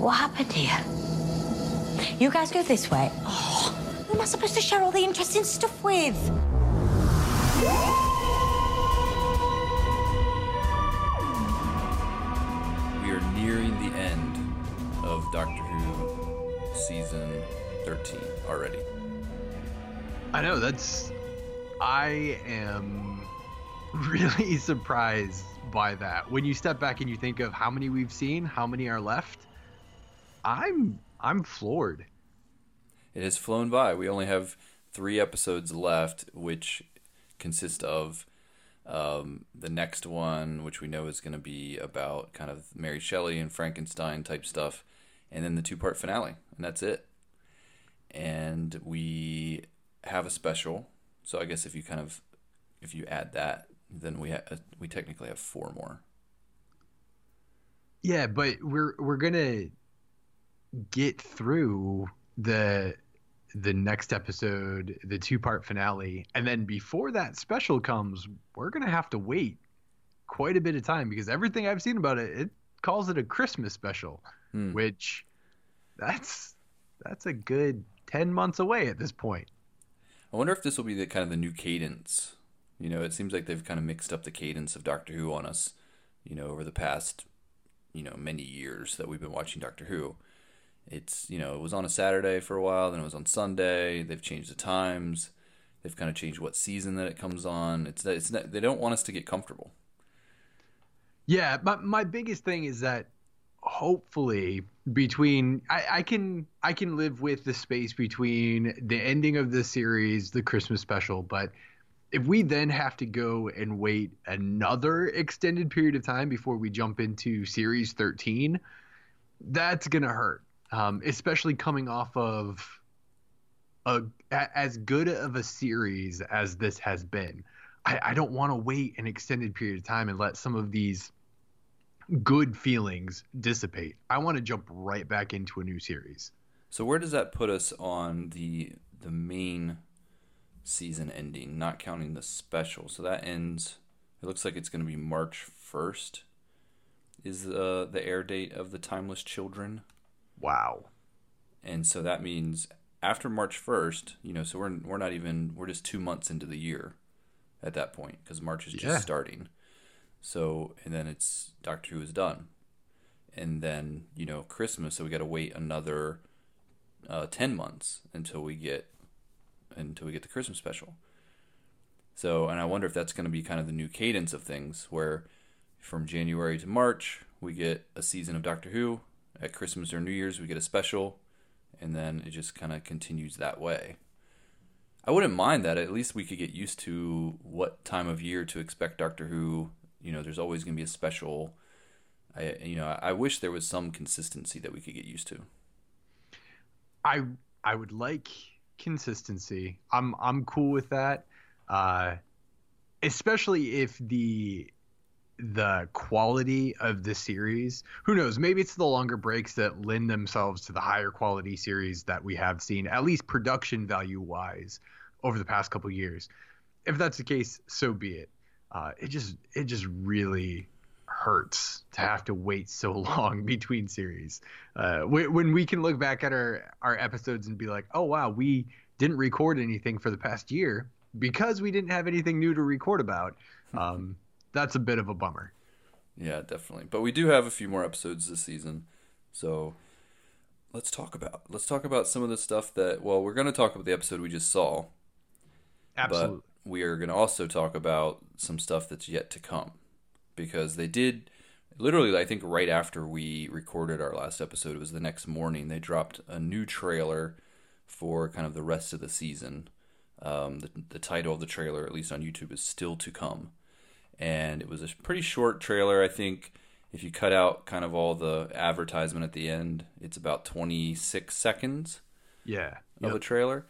What happened here? You guys go this way. Oh, who am I supposed to share all the interesting stuff with? We are nearing the end of Doctor Who season 13 already. I know, I am really surprised by that. When you step back and you think of how many we've seen, how many are left, I'm floored. It has flown by. We only have 3 episodes left, which consist of the next one, which we know is going to be about kind of Mary Shelley and Frankenstein type stuff, and then the 2-part finale, and that's it. And we have a special, so I guess if you add that, then we technically have 4 more. Yeah, but we're gonna get through the next episode, the 2-part finale, and then before that special comes, we're gonna have to wait quite a bit of time, because everything I've seen about it, it calls it a Christmas special, which that's a good 10 months away at this point. I wonder if this will be the kind of the new cadence. You know, it seems like they've kind of mixed up the cadence of Doctor Who on us, you know, over the past, you know, many years that we've been watching Doctor Who. It's, you know, it was on a Saturday for a while, then it was on Sunday. They've changed the times. They've kind of changed what season that it comes on. It's not, they don't want us to get comfortable. Yeah, my biggest thing is that hopefully between I can live with the space between the ending of the series, the Christmas special, but if we then have to go and wait another extended period of time before we jump into series 13, that's going to hurt. Especially coming off of as good of a series as this has been. I don't want to wait an extended period of time and let some of these good feelings dissipate. I want to jump right back into a new series. So where does that put us on the main season ending, not counting the special? So that ends, it looks like it's going to be March 1st is the air date of the Timeless Children. Wow. And so that means after March 1st, you know, so we're not even, we're just 2 months into the year at that point, because March is just starting. So, and then it's Doctor Who is done. And then, you know, Christmas, so we got to wait another 10 months until we get the Christmas special. So, and I wonder if that's going to be kind of the new cadence of things, where from January to March, we get a season of Doctor Who. At Christmas or New Year's, we get a special, and then it just kind of continues that way. I wouldn't mind that. At least we could get used to what time of year to expect Doctor Who. You know, there's always going to be a special. I wish there was some consistency that we could get used to. I would like consistency. I'm cool with that, especially if the quality of the series, who knows, maybe it's the longer breaks that lend themselves to the higher quality series that we have seen, at least production value wise, over the past couple of years. If that's the case, so be it. It just really hurts to have to wait so long between series, when we can look back at our episodes and be like, oh wow, we didn't record anything for the past year because we didn't have anything new to record about. That's a bit of a bummer. Yeah, definitely. But we do have a few more episodes this season. So let's talk about some of the stuff that, well, we're going to talk about the episode we just saw. Absolutely. But we are going to also talk about some stuff that's yet to come, because they did literally, I think right after we recorded our last episode, it was the next morning, they dropped a new trailer for kind of the rest of the season. The title of the trailer, at least on YouTube, is Still to Come. And it was a pretty short trailer. I think if you cut out kind of all the advertisement at the end, it's about 26 seconds of a trailer.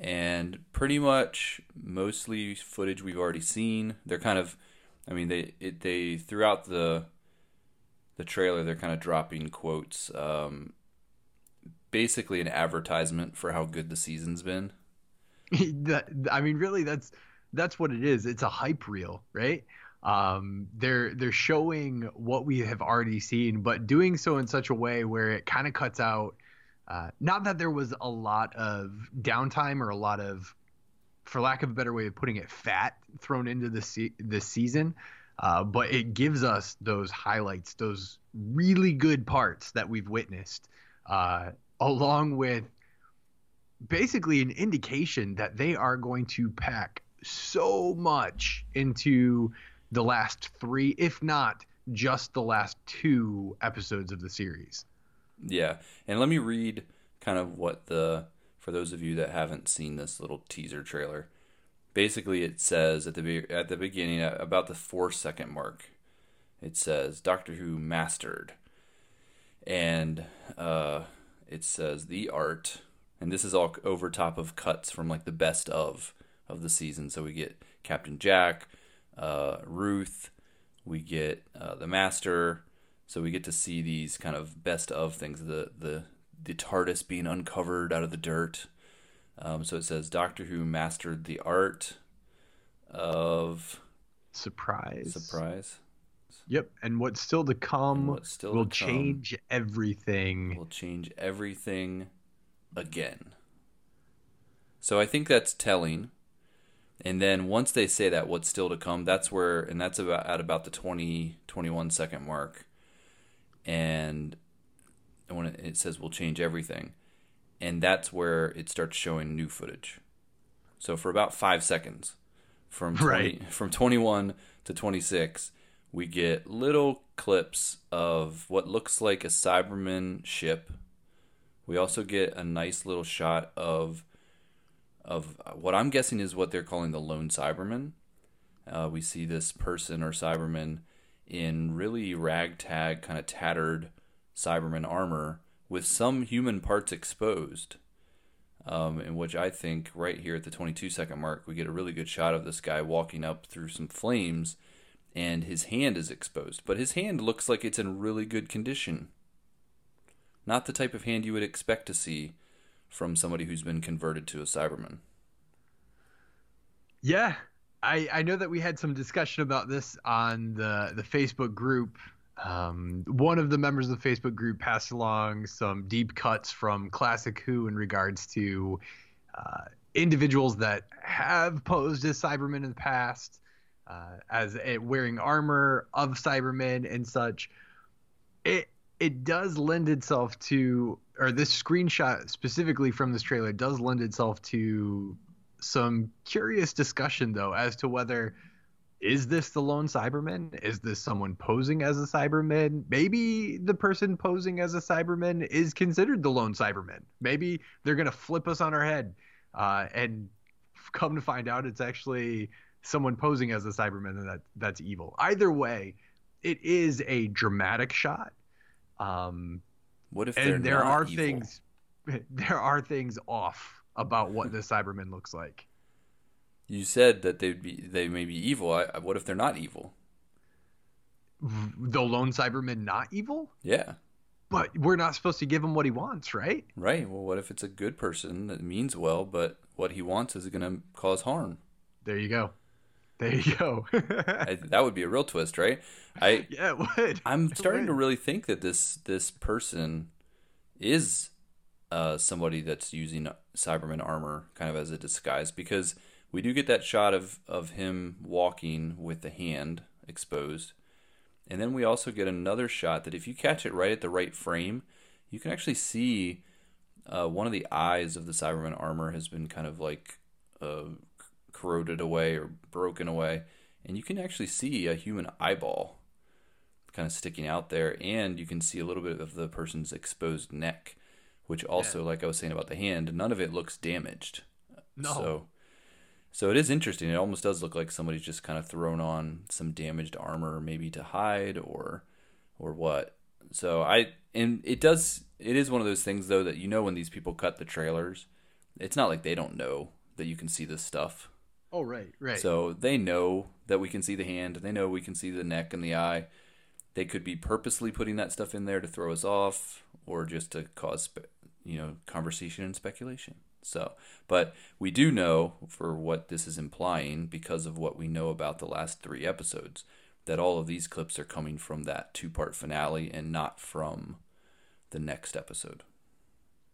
And pretty much mostly footage we've already seen. They're kind of, I mean, they throughout the trailer, they're kind of dropping quotes. Basically an advertisement for how good the season's been. I mean, really, that's what it is. It's a hype reel, right? They're showing what we have already seen, but doing so in such a way where it kind of cuts out, not that there was a lot of downtime or a lot of, for lack of a better way of putting it, fat thrown into this season, but it gives us those highlights, those really good parts that we've witnessed, along with basically an indication that they are going to pack so much into the last three, if not just the last two episodes of the series. Yeah, and let me read kind of what the, for those of you that haven't seen this little teaser trailer, basically it says at the beginning, about the 4-second mark, it says, Doctor Who Mastered. And it says, the art, and this is all over top of cuts from like the best of the season. So we get Captain Jack, Ruth, we get the Master, so we get to see these kind of best of things, the TARDIS being uncovered out of the dirt. So it says Doctor Who mastered the art of surprise. Yep, and what's still to come will change everything. Will change everything again. So I think that's telling. And then once they say that, what's still to come, that's where, and that's about at about the 21 second mark. And when it says we'll change everything, and that's where it starts showing new footage. So for about 5 seconds, from 21 to 26, we get little clips of what looks like a Cyberman ship. We also get a nice little shot of what I'm guessing is what they're calling the lone Cyberman. We see this person or Cyberman in really ragtag, kind of tattered Cyberman armor with some human parts exposed, in which I think right here at the 22-second mark, we get a really good shot of this guy walking up through some flames, and his hand is exposed. But his hand looks like it's in really good condition. Not the type of hand you would expect to see from somebody who's been converted to a Cyberman. Yeah. I know that we had some discussion about this on the Facebook group. One of the members of the Facebook group passed along some deep cuts from Classic Who in regards to individuals that have posed as Cybermen in the past, wearing armor of Cybermen and such. It does lend itself to, or this screenshot specifically from this trailer does lend itself to some curious discussion, though, as to whether, is this the lone Cyberman? Is this someone posing as a Cyberman? Maybe the person posing as a Cyberman is considered the lone Cyberman. Maybe they're going to flip us on our head and come to find out it's actually someone posing as a Cyberman, and that's evil. Either way, it is a dramatic shot. What if there are things off about what the Cyberman looks like? You said that they may be evil. What if they're not evil? The lone Cyberman not evil? Yeah. But we're not supposed to give him what he wants, right? Right. Well, what if it's a good person that means well, but what he wants is going to cause harm? There you go. That would be a real twist, right? Yeah, it would. I'm starting to really think that this person is somebody that's using Cyberman armor kind of as a disguise, because we do get that shot of him walking with the hand exposed. And then we also get another shot that if you catch it right at the right frame, you can actually see one of the eyes of the Cyberman armor has been kind of like corroded away or broken away, and you can actually see a human eyeball kind of sticking out there, and you can see a little bit of the person's exposed neck, which also, yeah, like I was saying about the hand, none of it looks damaged. No. So it is interesting. It almost does look like somebody's just kind of thrown on some damaged armor, maybe to hide or what. So it is one of those things, though, that when these people cut the trailers, it's not like they don't know that you can see this stuff. Oh, right. So they know that we can see the hand. They know we can see the neck and the eye. They could be purposely putting that stuff in there to throw us off, or just to cause, conversation and speculation. So, but we do know, for what this is implying, because of what we know about the last three episodes, that all of these clips are coming from that two-part finale and not from the next episode.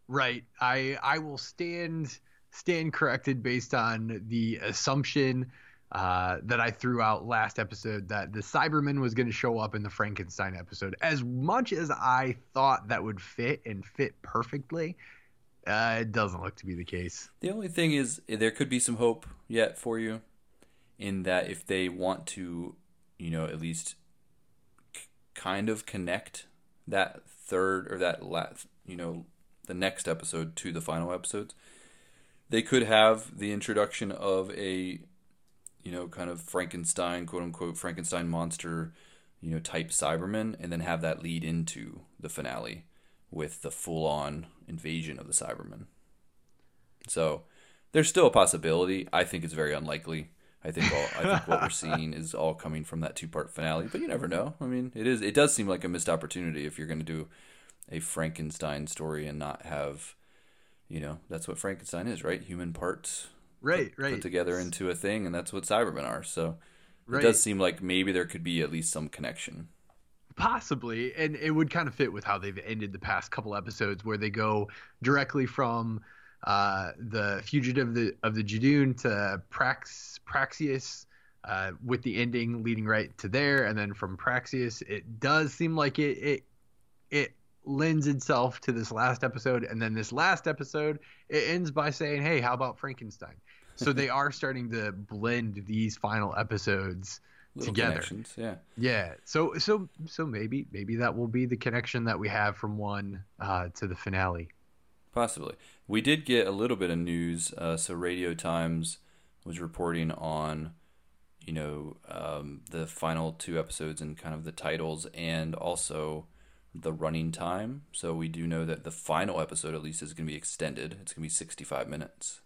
Right. I will stand corrected based on the assumption that I threw out last episode that the Cyberman was going to show up in the Frankenstein episode. As much as I thought that would fit and fit perfectly, it doesn't look to be the case. The only thing is there could be some hope yet for you in that if they want to, you know, at least kind of connect that third or that last, you know, the next episode to the final episodes, they could have the introduction of a, you know, kind of Frankenstein, quote unquote, Frankenstein monster, you know, type Cyberman, and then have that lead into the finale with the full on invasion of the Cybermen. So there's still a possibility. I think it's very unlikely. I think what we're seeing is all coming from that two-part finale, but you never know. I mean, it does seem like a missed opportunity if you're going to do a Frankenstein story and not have, you know, that's what Frankenstein is, right? Human parts. Right. Put together into a thing, and that's what Cybermen are. So it does seem like maybe there could be at least some connection. Possibly, and it would kind of fit with how they've ended the past couple episodes, where they go directly from the fugitive of the Jadoon to Praxeus, with the ending leading right to there, and then from Praxeus, it does seem like it lends itself to this last episode, and then this last episode it ends by saying, hey, how about Frankenstein? So they are starting to blend these final episodes together. Yeah. So maybe that will be the connection that we have from one to the finale. Possibly. We did get a little bit of news. So Radio Times was reporting on, you know, the final two episodes and kind of the titles, and also the running time. So we do know that the final episode at least is going to be extended. It's going to be 65 minutes.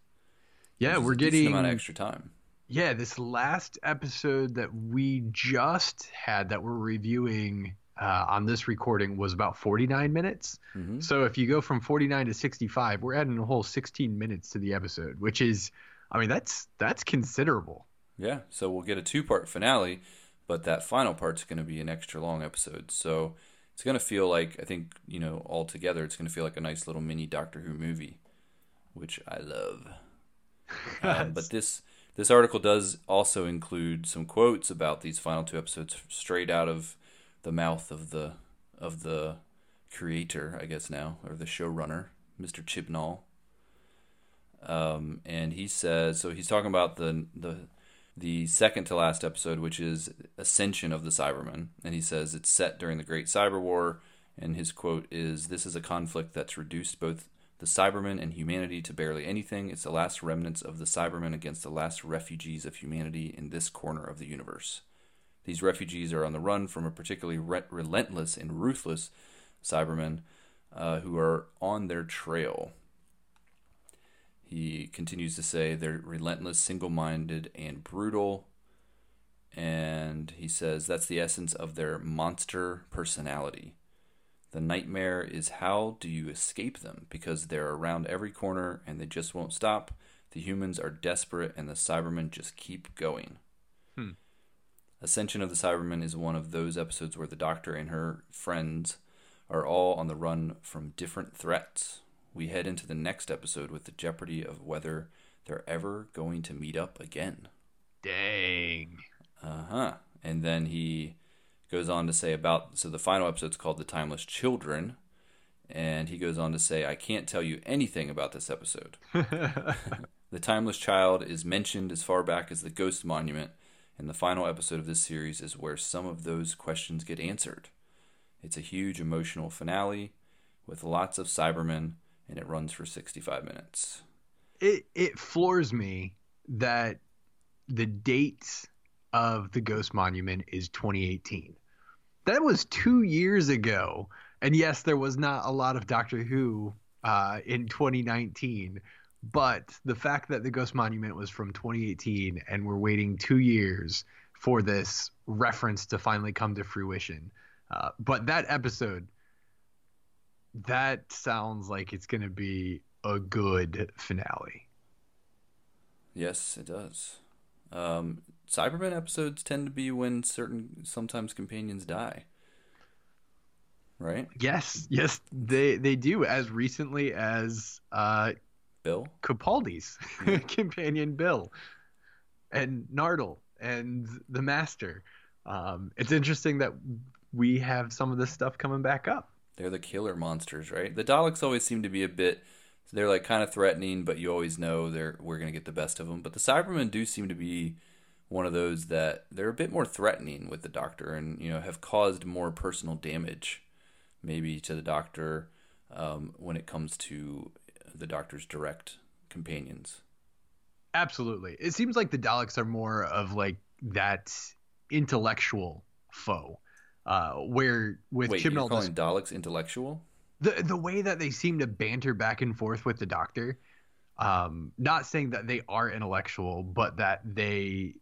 Yeah, we're getting a decent amount of extra time. Yeah, this last episode that we just had that we're reviewing on this recording was about 49 minutes. Mm-hmm. So if you go from 49 to 65, we're adding a whole 16 minutes to the episode, which is, I mean, that's considerable. Yeah, so we'll get a two-part finale, but that final part's going to be an extra long episode. So it's going to feel like, I think, you know, all together, it's going to feel like a nice little mini Doctor Who movie, which I love. But this article does also include some quotes about these final two episodes straight out of the mouth of the creator, I guess now, or the showrunner, Mr. Chibnall. And he says, so he's talking about the second to last episode, which is Ascension of the Cybermen. And he says it's set during the Great Cyber War. And his quote is, "This is a conflict that's reduced both the Cybermen and humanity to barely anything. It's the last remnants of the Cybermen against the last refugees of humanity in this corner of the universe. These refugees are on the run from a particularly relentless and ruthless Cybermen who are on their trail." He continues to say they're relentless, single-minded, and brutal. And he says that's the essence of their monster personality. The nightmare is, how do you escape them? Because they're around every corner and they just won't stop. The humans are desperate and the Cybermen just keep going. Ascension of the Cybermen is one of those episodes where the Doctor and her friends are all on the run from different threats. We head into the next episode with the jeopardy of whether they're ever going to meet up again. Dang. And then he goes on to say about, so the final episode's called The Timeless Children, and he goes on to say, "I can't tell you anything about this episode." The Timeless Child is mentioned as far back as the Ghost Monument, and the final episode of this series is where some of those questions get answered. It's a huge emotional finale with lots of Cybermen, and it runs for 65 minutes. It floors me that the date of the Ghost Monument is 2018. That was 2 years ago. And yes, there was not a lot of Doctor Who in 2019, but the fact that the Ghost Monument was from 2018 and we're waiting 2 years for this reference to finally come to fruition. But that episode, that sounds like it's going to be a good finale. Yes, it does. Cybermen episodes tend to be when sometimes companions die. Right? Yes, they do. As recently as Bill Capaldi's companion Bill, and Nardole and the Master. It's interesting that we have some of this stuff coming back up. They're the killer monsters, right? The Daleks always seem to be a bit, they're like kind of threatening, but you always know we're going to get the best of them. But the Cybermen do seem to be one of those that they're a bit more threatening with the Doctor, and have caused more personal damage maybe to the Doctor when it comes to the Doctor's direct companions. Absolutely. It seems like the Daleks are more of like that intellectual foe. Where with Chibnall, you're calling Daleks intellectual? The way that they seem to banter back and forth with the Doctor, not saying that they are intellectual, but that they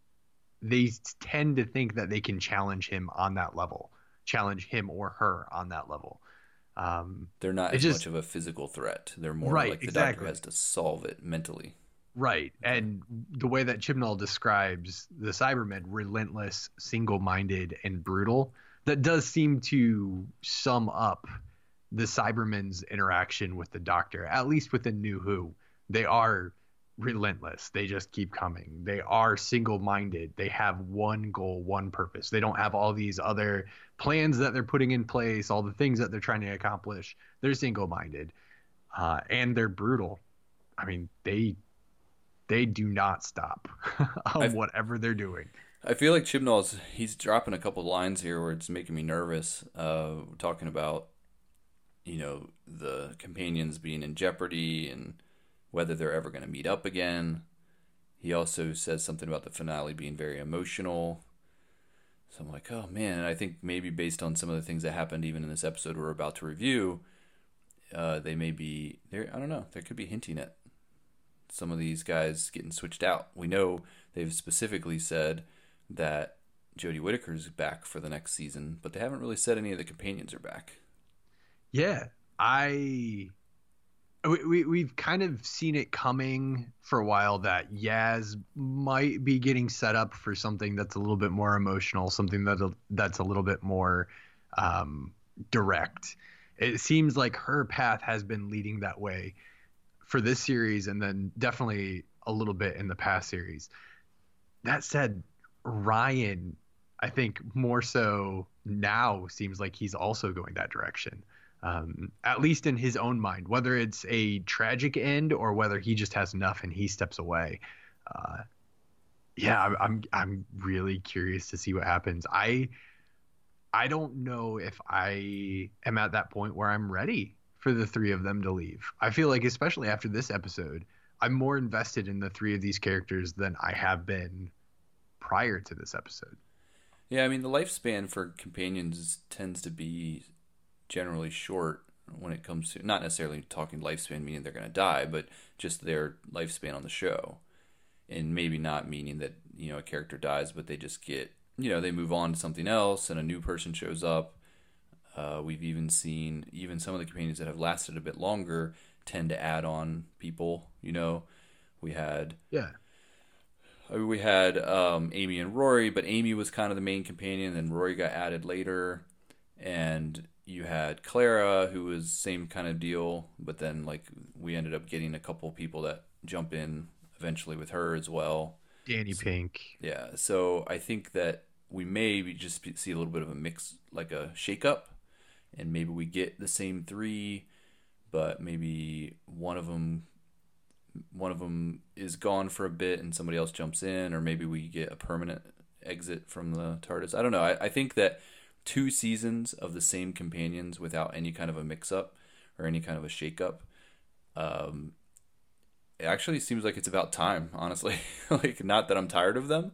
tend to think that they can challenge him on that level, challenge him or her on that level. They're not as much of a physical threat. They're more like the Doctor has to solve it mentally. Right. And the way that Chibnall describes the Cybermen, relentless, single-minded, and brutal, that does seem to sum up the Cybermen's interaction with the Doctor, at least within New Who. They are relentless. They just keep coming. They are single-minded. They have one goal, one purpose. They don't have all these other plans that they're putting in place, all the things that they're trying to accomplish. They're single-minded, and they're brutal. I mean, they do not stop on whatever they're doing. I feel like Chibnall's, he's dropping a couple lines here where it's making me nervous, talking about, the companions being in jeopardy and whether they're ever going to meet up again. He also says something about the finale being very emotional. So I'm like, oh, man. And I think maybe based on some of the things that happened even in this episode we're about to review, they may be, I don't know, they could be hinting at some of these guys getting switched out. We know they've specifically said that Jodie Whittaker's back for the next season, but they haven't really said any of the companions are back. Yeah, we've kind of seen it coming for a while that Yaz might be getting set up for something that's a little bit more emotional, something that's a little bit more direct. It seems like her path has been leading that way for this series, and then definitely a little bit in the past series. That said, Ryan, I think more so now, seems like he's also going that direction, at least in his own mind, whether it's a tragic end or whether he just has enough and he steps away. I'm really curious to see what happens. I don't know if I am at that point where I'm ready for the three of them to leave. I feel like, especially after this episode, I'm more invested in the three of these characters than I have been prior to this episode. Yeah, I mean, the lifespan for companions tends to be generally short when it comes to, not necessarily talking lifespan meaning they're going to die, but just their lifespan on the show. And maybe not meaning that, a character dies, but they just get, they move on to something else and a new person shows up. We've even seen, even some of the companions that have lasted a bit longer tend to add on people, we had Amy and Rory, but Amy was kind of the main companion, and Rory got added later. And you had Clara, who was same kind of deal, but then we ended up getting a couple people that jump in eventually with her as well. Danny Pink. Yeah, so I think that we may just see a little bit of a mix, like a shakeup, and maybe we get the same three, but maybe one of them is gone for a bit and somebody else jumps in, or maybe we get a permanent exit from the TARDIS. I don't know. I think that 2 seasons of the same companions without any kind of a mix-up or any kind of a shake-up, it actually seems like it's about time, honestly. Not that I'm tired of them,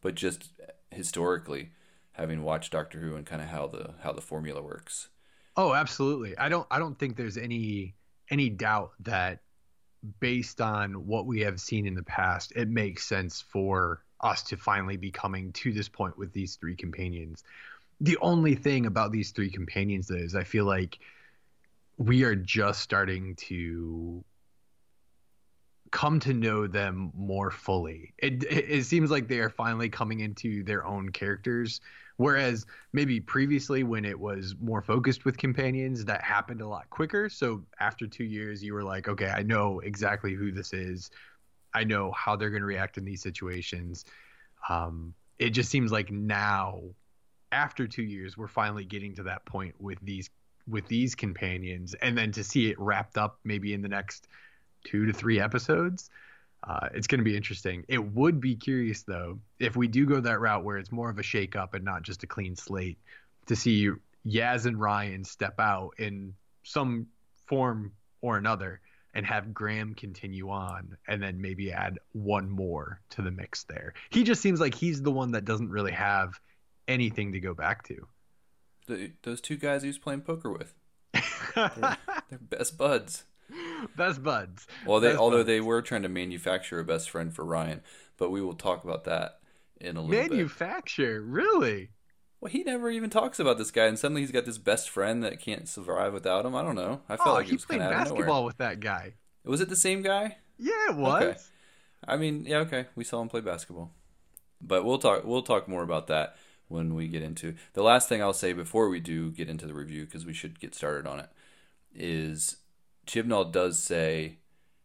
but just historically, having watched Doctor Who and kind of how the formula works. Oh, absolutely. I don't think there's any doubt that, based on what we have seen in the past, it makes sense for us to finally be coming to this point with these three companions. The only thing about these three companions is I feel like we are just starting to come to know them more fully. It seems like they are finally coming into their own characters, whereas maybe previously when it was more focused with companions, that happened a lot quicker. So after 2 years, you were like, okay, I know exactly who this is. I know how they're going to react in these situations. It just seems like now, after 2 years, we're finally getting to that point with these companions, and then to see it wrapped up maybe in the next 2 to 3 episodes, it's going to be interesting. It would be curious, though, if we do go that route where it's more of a shake-up and not just a clean slate, to see Yaz and Ryan step out in some form or another and have Graham continue on and then maybe add one more to the mix there. He just seems like he's the one that doesn't really have anything to go back to. Those two guys he was playing poker with. They're best buds. Best buds. Well, they were trying to manufacture a best friend for Ryan, but we will talk about that in a little bit. Manufacture? Really? Well, he never even talks about this guy, and suddenly he's got this best friend that can't survive without him. I don't know. I felt like it was kind of out of nowhere. He played basketball with that guy. Was it the same guy? Yeah, it was. Okay. I mean, yeah, okay. We saw him play basketball. But we'll talk more about that when we get into... The last thing I'll say before we do get into the review, because we should get started on it, is... Chibnall does say,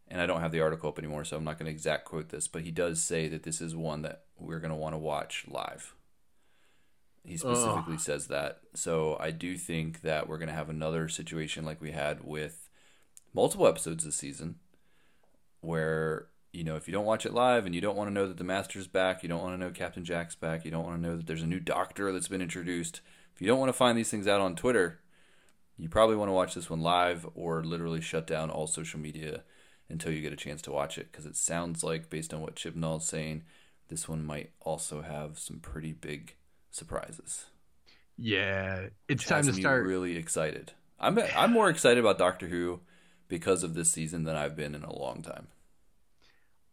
and I don't have the article up anymore, so I'm not going to exact quote this, but he does say that this is one that we're going to want to watch live. He specifically says that. So I do think that we're going to have another situation like we had with multiple episodes this season, where, you know, if you don't watch it live and you don't want to know that the Master's back, you don't want to know Captain Jack's back, you don't want to know that there's a new Doctor that's been introduced, if you don't want to find these things out on Twitter... You probably want to watch this one live or literally shut down all social media until you get a chance to watch it, because it sounds like, based on what Chibnall is saying, this one might also have some pretty big surprises. Yeah, it's time to start. I'm really excited. I'm more excited about Doctor Who because of this season than I've been in a long time.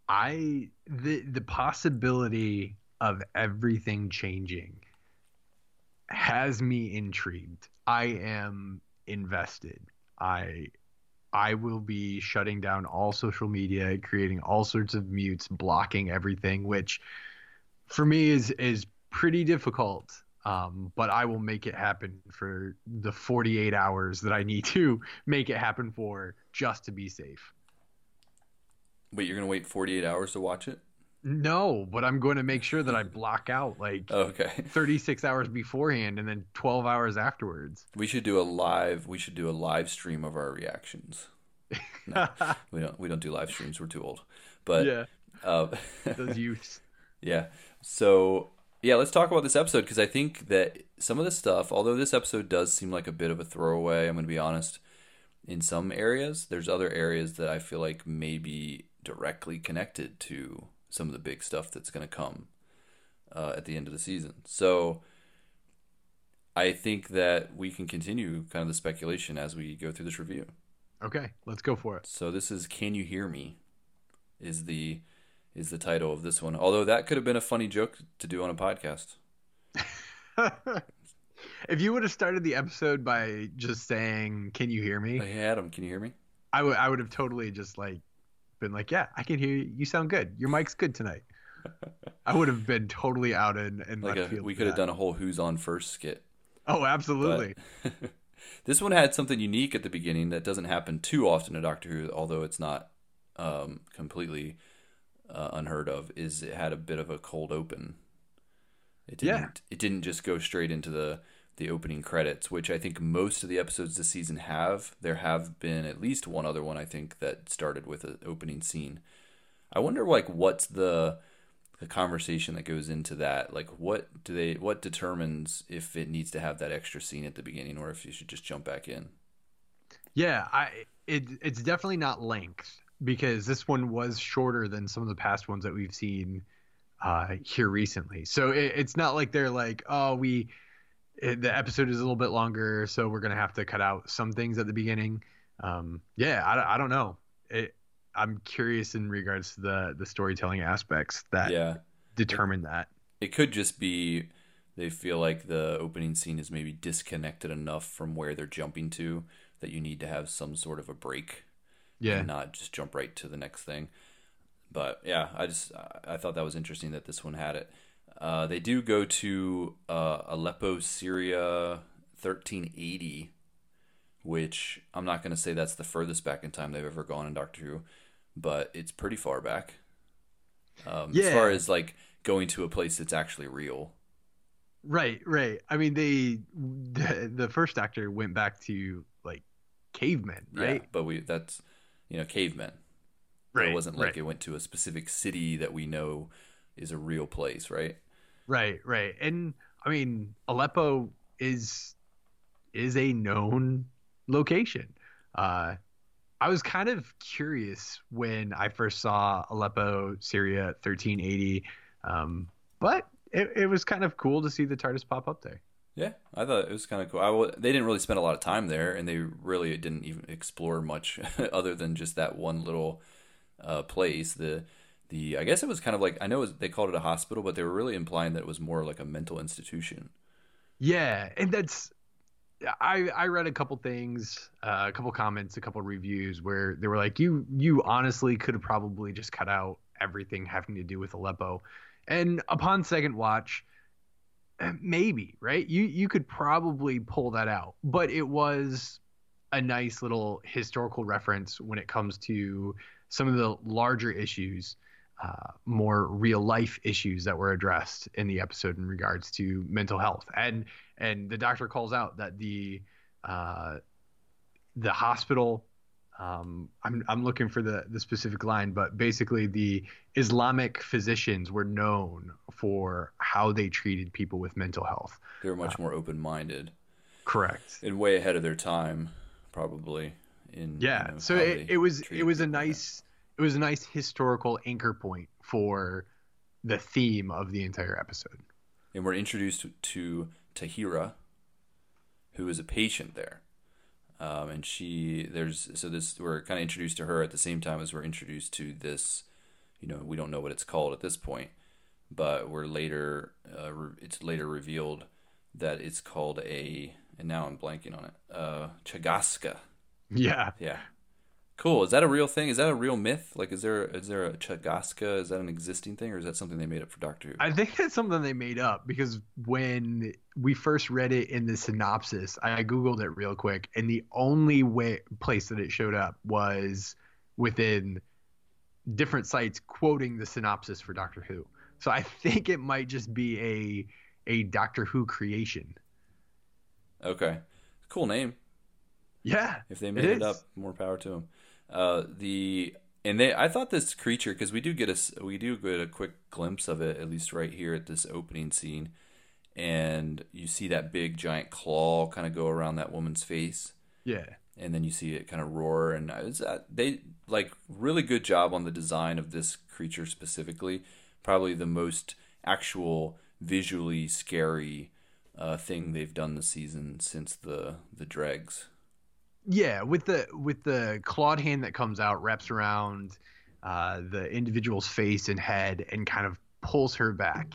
The possibility of everything changing has me intrigued. I am invested. I will be shutting down all social media, creating all sorts of mutes, blocking everything, which for me is pretty difficult. But I will make it happen for the 48 hours that I need to make it happen for, just to be safe. Wait, you're going to wait 48 hours to watch it? No, but I'm going to make sure that I block out 36 hours beforehand and then 12 hours afterwards. We should do a live stream of our reactions. No, we don't do live streams. We're too old. But yeah, those youths. Yeah. So yeah, let's talk about this episode, because I think that some of the stuff, although this episode does seem like a bit of a throwaway, I'm going to be honest. In some areas, there's other areas that I feel like may be directly connected to some of the big stuff that's going to come at the end of the season. So I think that we can continue kind of the speculation as we go through this review. Okay, let's go for it. So this is Can You Hear Me? Is the title of this one. Although that could have been a funny joke to do on a podcast. If you would have started the episode by just saying, "Can you hear me?" Hey, Adam, can you hear me? I would have totally just been like, yeah, I can hear you. You sound good. Your mic's good tonight. I would have been totally out in left field. We could have done a whole Who's On First skit. Oh, absolutely. But this one had something unique at the beginning that doesn't happen too often to Doctor Who, although it's not completely unheard of. Is it had a bit of a cold open. It didn't just go straight into the opening credits, which I think most of the episodes this season have. There have been at least one other one, I think, that started with an opening scene. I wonder, what's the conversation that goes into that? What determines if it needs to have that extra scene at the beginning, or if you should just jump back in? Yeah, it's definitely not length, because this one was shorter than some of the past ones that we've seen here recently. So it's not like they're like, oh, the episode is a little bit longer, so we're going to have to cut out some things at the beginning. I don't know. I'm curious in regards to the storytelling aspects that determine that. It could just be they feel like the opening scene is maybe disconnected enough from where they're jumping to that you need to have some sort of a break and not just jump right to the next thing. But yeah, I thought that was interesting that this one had it. They do go to Aleppo, Syria, 1380, which I'm not going to say that's the furthest back in time they've ever gone in Doctor Who, but it's pretty far back. Yeah. As far as like going to a place that's actually real. Right, right. I mean, the first Doctor went back to like cavemen, right? Yeah, but that's, you know, cavemen. Right. It wasn't like it went to a specific city that we know is a real place, right? Right, right. And I mean, Aleppo is a known location. I was kind of curious when I first saw Aleppo, Syria, 1380, but it was kind of cool to see the TARDIS pop up there. Yeah, I thought it was kind of cool. They didn't really spend a lot of time there, and they really didn't even explore much other than just that one little place. The I guess it was kind of like, I know they called it a hospital, but they were really implying that it was more like a mental institution. Yeah, and that's, I read a couple things, a couple comments, a couple reviews where they were like, you honestly could have probably just cut out everything having to do with Aleppo. And upon second watch, maybe, right? You could probably pull that out, but it was a nice little historical reference when it comes to some of the larger issues, more real life issues that were addressed in the episode in regards to mental health. And the Doctor calls out that the hospital, I'm looking for the specific line, but basically the Islamic physicians were known for how they treated people with mental health. They were much more open-minded. Correct. And way ahead of their time, probably. So it was a nice, it was a nice historical anchor point for the theme of the entire episode. And we're introduced to Tahira, who is a patient there. And we're kind of introduced to her at the same time as we're introduced to this, you know, we don't know what it's called at this point, but it's later revealed that it's called and now I'm blanking on it, Chagaska. Yeah. Yeah. Cool. Is that a real thing? Is that a real myth? Like, is there a Chagaska? Is that an existing thing, or is that something they made up for Doctor Who? I think that's something they made up, because when we first read it in the synopsis, I Googled it real quick, and the only place that it showed up was within different sites quoting the synopsis for Doctor Who. So I think it might just be a Doctor Who creation. Okay. Cool name. Yeah. If they made it up, more power to them. I thought this creature, because we do get a quick glimpse of it, at least right here at this opening scene, and you see that big giant claw kind of go around that woman's face. Yeah. And then you see it kind of roar, and they really good job on the design of this creature specifically. Probably the most actual visually scary thing they've done this season since the dregs. Yeah, with the clawed hand that comes out, wraps around the individual's face and head, and kind of pulls her back.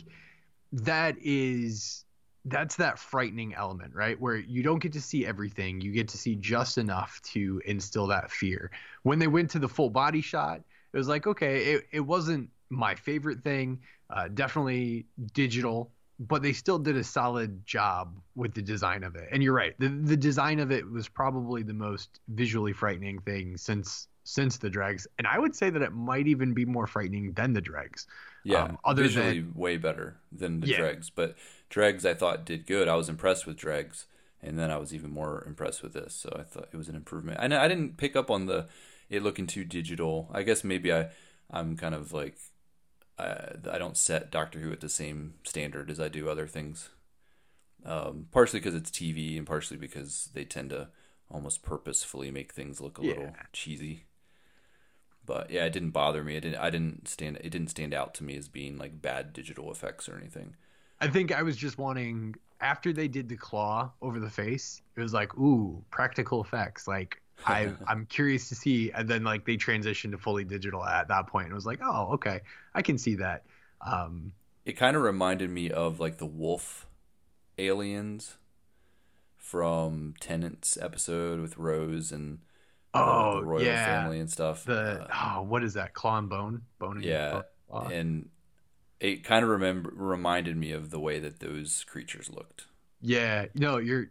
That's that frightening element, right? Where you don't get to see everything, you get to see just enough to instill that fear. When they went to the full body shot, it was like, okay, it wasn't my favorite thing, definitely digital, but they still did a solid job with the design of it. And you're right. The design of it was probably the most visually frightening thing since the dregs. And I would say that it might even be more frightening than the dregs. Yeah. Visually way better than the dregs, but dregs I thought did good. I was impressed with dregs, and then I was even more impressed with this. So I thought it was an improvement. And I didn't pick up on it looking too digital. I guess maybe I'm kind of like, I don't set Doctor Who at the same standard as I do other things. Partially because it's TV, and partially because they tend to almost purposefully make things look a little cheesy. But yeah, it didn't bother me. It didn't stand out to me as being like bad digital effects or anything. I think I was just wanting, after they did the claw over the face, it was like, ooh, practical effects. Like, I'm curious to see. And then like they transitioned to fully digital at that point, and it was like, oh, okay, I can see that. It kind of reminded me of like the wolf aliens from Tennant's episode with Rose and the royal family and stuff. What is that? Claw and Bone? Bone and claw. And it kind of reminded me of the way that those creatures looked. Yeah, no, you're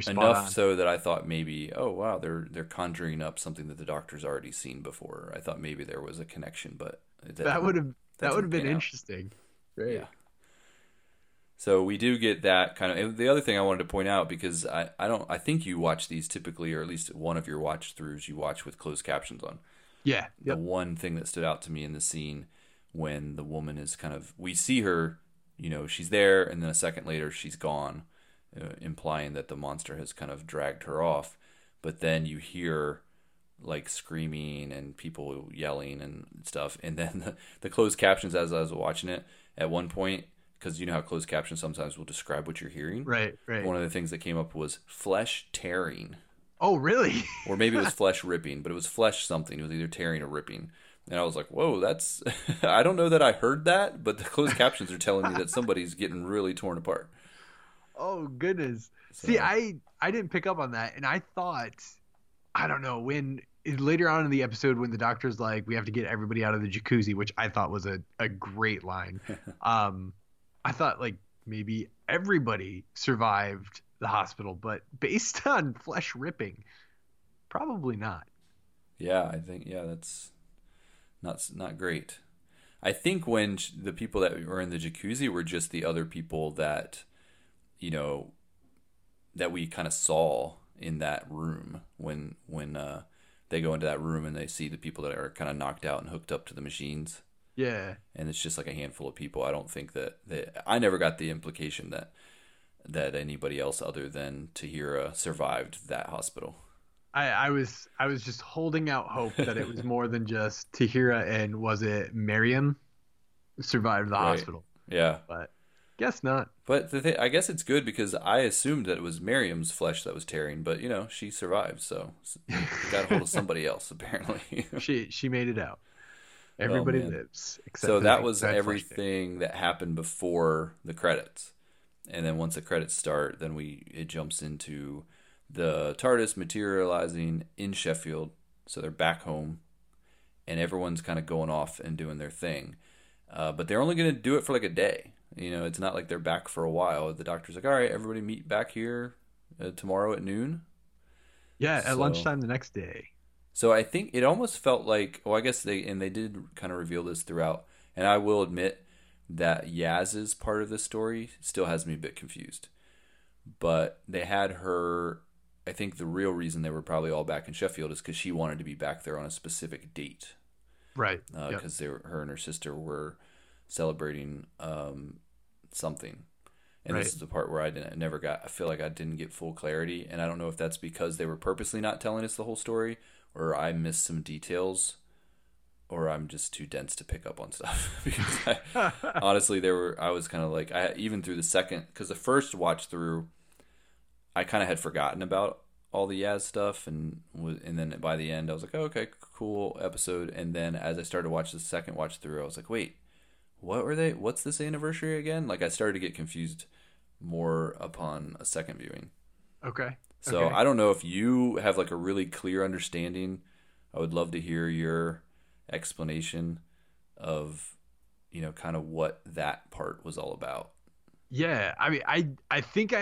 spot enough on. So that I thought maybe, oh wow, they're conjuring up something that the Doctor's already seen before. I thought maybe there was a connection, but that would have been interesting. Right. Yeah. So we do get that kind of. And the other thing I wanted to point out, because I think you watch these typically, or at least one of your watch throughs, you watch with closed captions on. Yeah. Yep. The one thing that stood out to me in the scene when the woman is kind of, we see her, you know, she's there, and then a second later she's gone, implying that the monster has kind of dragged her off. But then you hear like screaming and people yelling and stuff, and then the closed captions, as I was watching it at one point, because you know how closed captions sometimes will describe what you're hearing. Right. One of the things that came up was flesh tearing. Oh, really? Or maybe it was flesh ripping, but it was flesh something. It was either tearing or ripping. And I was like, whoa, that's... I don't know that I heard that, but the closed captions are telling me that somebody's getting really torn apart. Oh, goodness. So, see, I didn't pick up on that. And I thought, I don't know, when... Later on in the episode when the Doctor's like, we have to get everybody out of the jacuzzi, which I thought was a great line. I thought like maybe everybody survived the hospital, but based on flesh ripping, probably not. Yeah, I think that's not great. I think when the people that were in the jacuzzi were just the other people that, you know, that we kind of saw in that room when they go into that room and they see the people that are kind of knocked out and hooked up to the machines. Yeah. And it's just like a handful of people. I don't think that I never got the implication that anybody else other than Tahira survived that hospital. I was just holding out hope that it was more than just Tahira and was it Miriam survived the hospital. Yeah. But guess not. But I guess it's good because I assumed that it was Miriam's flesh that was tearing, but you know, she survived. So got a hold of somebody else apparently. She made it out. Everybody lives. So that was everything that happened before the credits. And then once the credits start, then it jumps into the TARDIS materializing in Sheffield. So they're back home and everyone's kind of going off and doing their thing. But they're only going to do it for like a day. You know, it's not like they're back for a while. The Doctor's like, all right, everybody meet back here tomorrow at noon. Yeah, at lunchtime the next day. So I think it almost felt like, well, I guess they did kind of reveal this throughout. And I will admit that Yaz's part of the story still has me a bit confused. But they had her, I think the real reason they were probably all back in Sheffield is because she wanted to be back there on a specific date. Right. Because her and her sister were celebrating something. And This is the part where I feel like I didn't get full clarity. And I don't know if that's because they were purposely not telling us the whole story, or I missed some details, or I'm just too dense to pick up on stuff. Because honestly, I was kind of like, even through the second, because the first watch through, I kind of had forgotten about all the Yaz stuff, and then by the end, I was like, oh, okay, cool episode. And then as I started to watch the second watch through, I was like, wait, what's this anniversary again? Like I started to get confused more upon a second viewing. Okay. So I don't know if you have like a really clear understanding. I would love to hear your explanation of, you know, kind of what that part was all about. Yeah. I mean, I think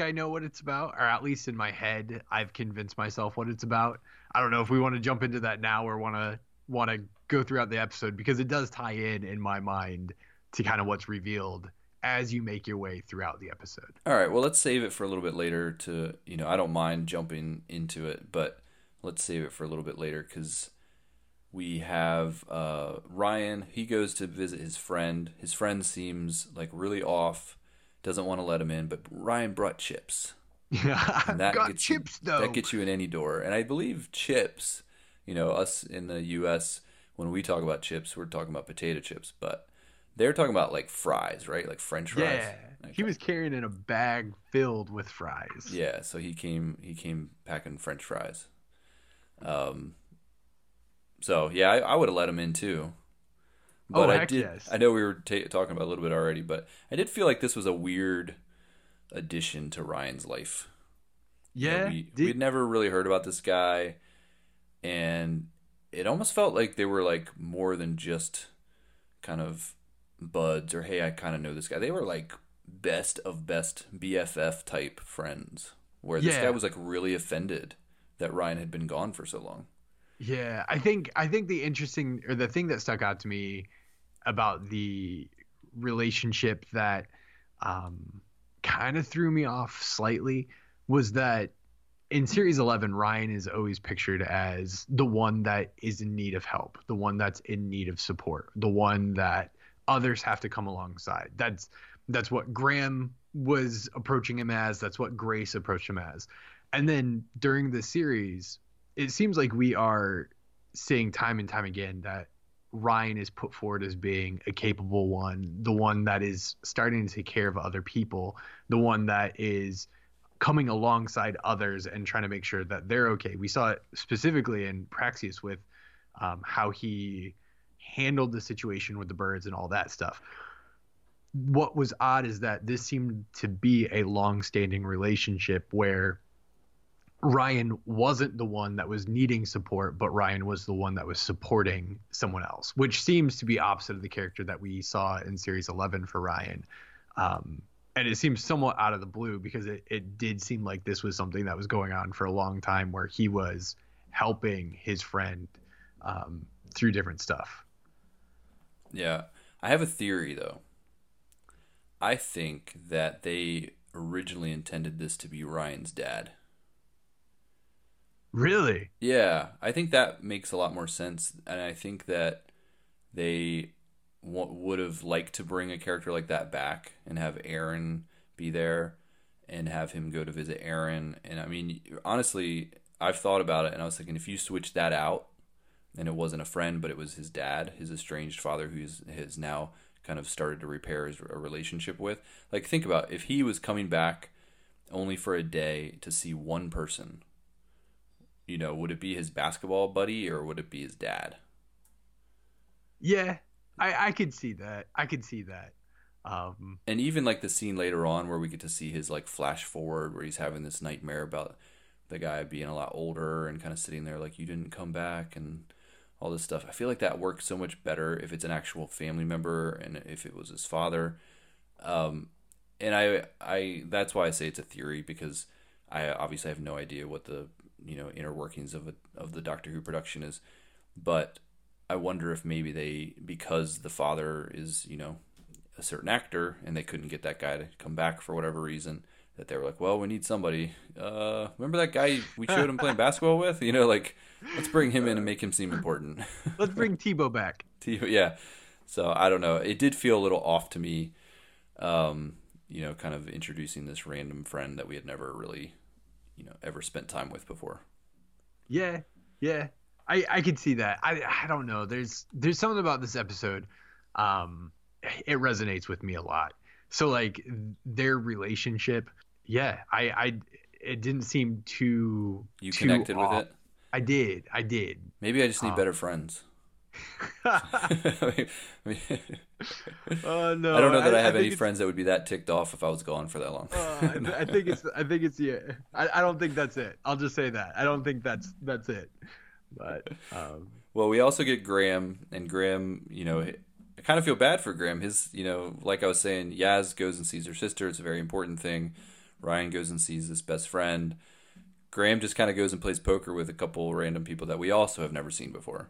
I know what it's about, or at least in my head, I've convinced myself what it's about. I don't know if we want to jump into that now or want to go throughout the episode, because it does tie in my mind to kind of what's revealed as you make your way throughout the episode. All right, well, let's save it for a little bit later to, you know, I don't mind jumping into it, but let's save it for a little bit later because we have Ryan. He goes to visit his friend. His friend seems like really off, doesn't want to let him in, but Ryan brought chips. Yeah, I've got chips, though. That gets you in any door. And I believe chips, you know, us in the U.S., when we talk about chips, we're talking about potato chips, but they're talking about like fries, right? Like French fries. Yeah, okay. He was carrying in a bag filled with fries. Yeah, so he came packing French fries. So yeah, I would have let him in too. But I did. Yes. I know we were talking about a little bit already, but I did feel like this was a weird addition to Ryan's life. Yeah. We'd never really heard about this guy, and it almost felt like they were like more than just kind of buds or, hey, I kind of know this guy. They were like best of best BFF type friends, where this guy was like really offended that Ryan had been gone for so long. Yeah, I think the interesting, or the thing that stuck out to me about the relationship that kind of threw me off slightly was that in series 11, Ryan is always pictured as the one that is in need of help, the one that's in need of support, the one that others have to come alongside. That's what Graham was approaching him as. That's what Grace approached him as. And then during the series, it seems like we are seeing time and time again that Ryan is put forward as being a capable one, the one that is starting to take care of other people, the one that is coming alongside others and trying to make sure that they're okay. We saw it specifically in Praxeus with how he handled the situation with the birds and all that stuff. What was odd is that this seemed to be a long-standing relationship where Ryan wasn't the one that was needing support, but Ryan was the one that was supporting someone else, which seems to be opposite of the character that we saw in series 11 for Ryan. And it seems somewhat out of the blue, because it did seem like this was something that was going on for a long time, where he was helping his friend through different stuff. Yeah. I have a theory, though. I think that they originally intended this to be Ryan's dad. Really? Yeah, I think that makes a lot more sense, and I think that they would have liked to bring a character like that back and have Aaron be there and have him go to visit Aaron. And I mean, honestly, I've thought about it, and I was thinking, if you switch that out, and it wasn't a friend, but it was his dad, his estranged father, who has now kind of started to repair his relationship with. Like, think about if he was coming back only for a day to see one person. You know, would it be his basketball buddy, or would it be his dad? Yeah, I could see that. I could see that. And even like the scene later on where we get to see his like flash forward, where he's having this nightmare about the guy being a lot older and kind of sitting there like, you didn't come back and all this stuff. I feel like that works so much better if it's an actual family member and if it was his father. And I that's why I say it's a theory, because I obviously have no idea what the inner workings of the Doctor Who production is, but I wonder if maybe they, because the father is a certain actor and they couldn't get that guy to come back for whatever reason, that they were like, well, we need somebody. Remember that guy we showed him playing basketball with? Let's bring him in and make him seem important. Let's bring Tebow back. Yeah. So I don't know. It did feel a little off to me, kind of introducing this random friend that we had never really ever spent time with before. Yeah. I could see that. I don't know. There's something about this episode. It resonates with me a lot. So like their relationship. Yeah. I it didn't seem too. You connected with it? I did. Maybe I just need better friends. I mean, no, I don't know that I have any friends that would be that ticked off if I was gone for that long. I don't think that's it. I'll just say that I don't think that's it. But well, we also get Graham, and Graham, I kind of feel bad for Graham. His, like I was saying, Yaz goes and sees her sister. It's a very important thing. Ryan goes and sees his best friend. Graham just kind of goes and plays poker with a couple random people that we also have never seen before.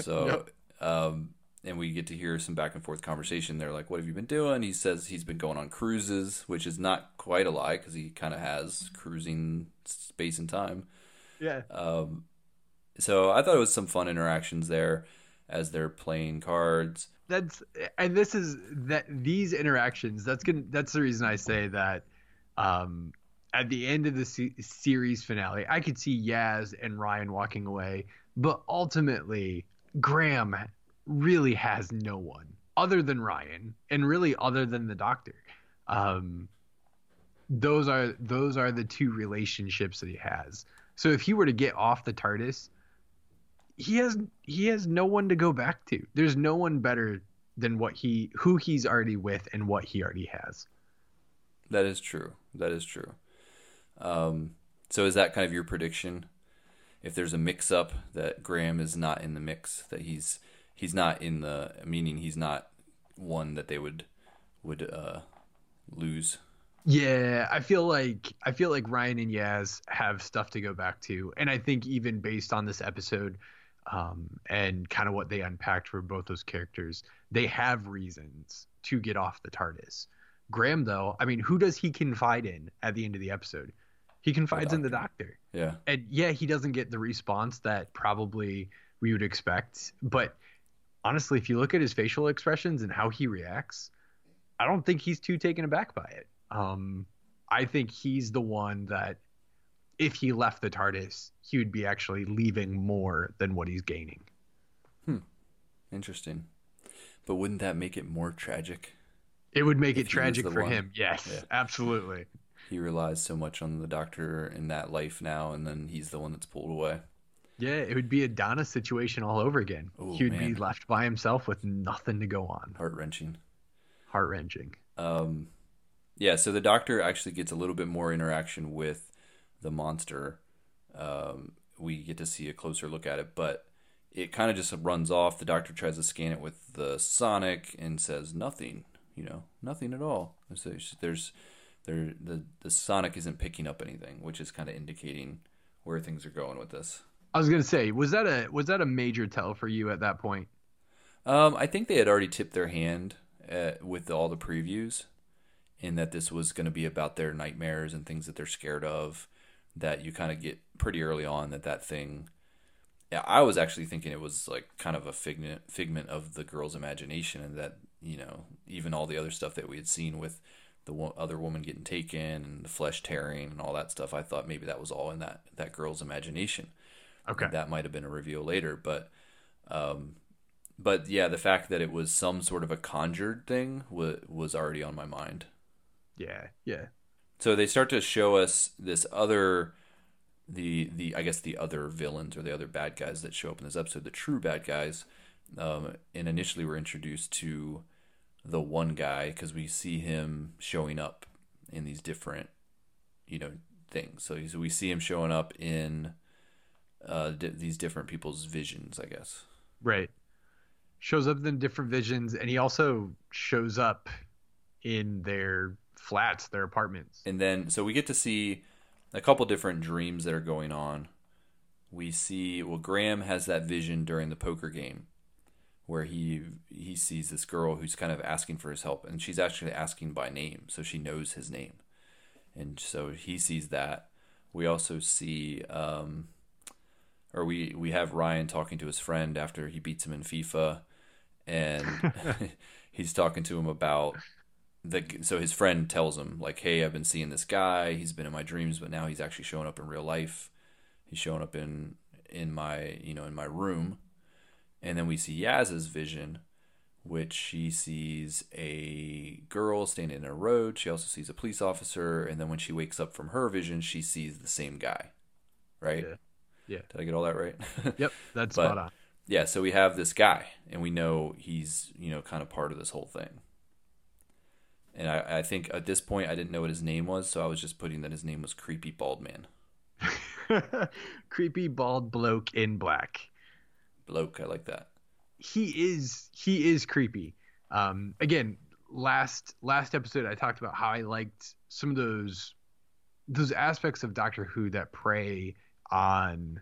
So, yep. And we get to hear some back and forth conversation. They're like, what have you been doing? He says he's been going on cruises, which is not quite a lie, because he kind of has cruising space and time. Yeah. So I thought it was some fun interactions there as they're playing cards. These interactions, that's the reason I say that, at the end of the series finale, I could see Yaz and Ryan walking away, but ultimately Graham really has no one other than Ryan, and really other than the Doctor. Those are the two relationships that he has. So if he were to get off the TARDIS, he has no one to go back to. There's no one better than who he's already with and what he already has. That is true. So is that kind of your prediction? If there's a mix-up, that Graham is not in the mix, that he's not in the, meaning he's not one that they would lose. Yeah, I feel like Ryan and Yaz have stuff to go back to, and I think even based on this episode, and kind of what they unpacked for both those characters, they have reasons to get off the TARDIS. Graham, though, I mean, who does he confide in at the end of the episode? He confides in the Doctor. Yeah. And yeah, he doesn't get the response that probably we would expect, but honestly, if you look at his facial expressions and how he reacts, I don't think he's too taken aback by it. I think he's the one that if he left the TARDIS, he would be actually leaving more than what he's gaining. Interesting. But wouldn't that make it more tragic? It would make it tragic for him. Yes, yeah. Absolutely. He relies so much on the Doctor in that life now, and then he's the one that's pulled away. Yeah, it would be a Donna situation all over again. Ooh, he would be left by himself with nothing to go on. Heart-wrenching. Yeah, so the Doctor actually gets a little bit more interaction with the monster. We get to see a closer look at it, but it kind of just runs off. The Doctor tries to scan it with the sonic and says nothing, nothing at all. So the sonic isn't picking up anything, which is kind of indicating where things are going with this. I was going to say, was that a major tell for you at that point? I think they had already tipped their hand with all the previews, and that this was going to be about their nightmares and things that they're scared of, that you kind of get pretty early on that thing. I was actually thinking it was like kind of a figment of the girl's imagination, and that, even all the other stuff that we had seen with the other woman getting taken and the flesh tearing and all that stuff, I thought maybe that was all in that girl's imagination. Okay. That might have been a reveal later, but yeah, the fact that it was some sort of a conjured thing was already on my mind. Yeah. So they start to show us this other, the I guess the other villains or the other bad guys that show up in this episode, the true bad guys. And initially we're introduced to the one guy, because we see him showing up in these different, things. So we see him showing up in these different people's visions, I guess. Right. Shows up in different visions, and he also shows up in their flats, their apartments. And then, so we get to see a couple different dreams that are going on. We see, Graham has that vision during the poker game where he sees this girl who's kind of asking for his help, and she's actually asking by name, so she knows his name. And so he sees that. We also see, we have Ryan talking to his friend after he beats him in FIFA, and he's talking to him about so his friend tells him, like, hey, I've been seeing this guy. He's been in my dreams, but now he's actually showing up in real life. He's showing up in my, in my room. And then we see Yaz's vision, which she sees a girl standing in a road. She also sees a police officer. And then when she wakes up from her vision, she sees the same guy. Right? Yeah. Did I get all that right? Yep. That's spot on. Yeah. So we have this guy, and we know he's, kind of part of this whole thing. And I think at this point I didn't know what his name was, so I was just putting that his name was Creepy Bald Man. Creepy Bald Bloke in Black. Bloke, I like that. He is creepy. Again, last episode I talked about how I liked some of those aspects of Doctor Who that prey on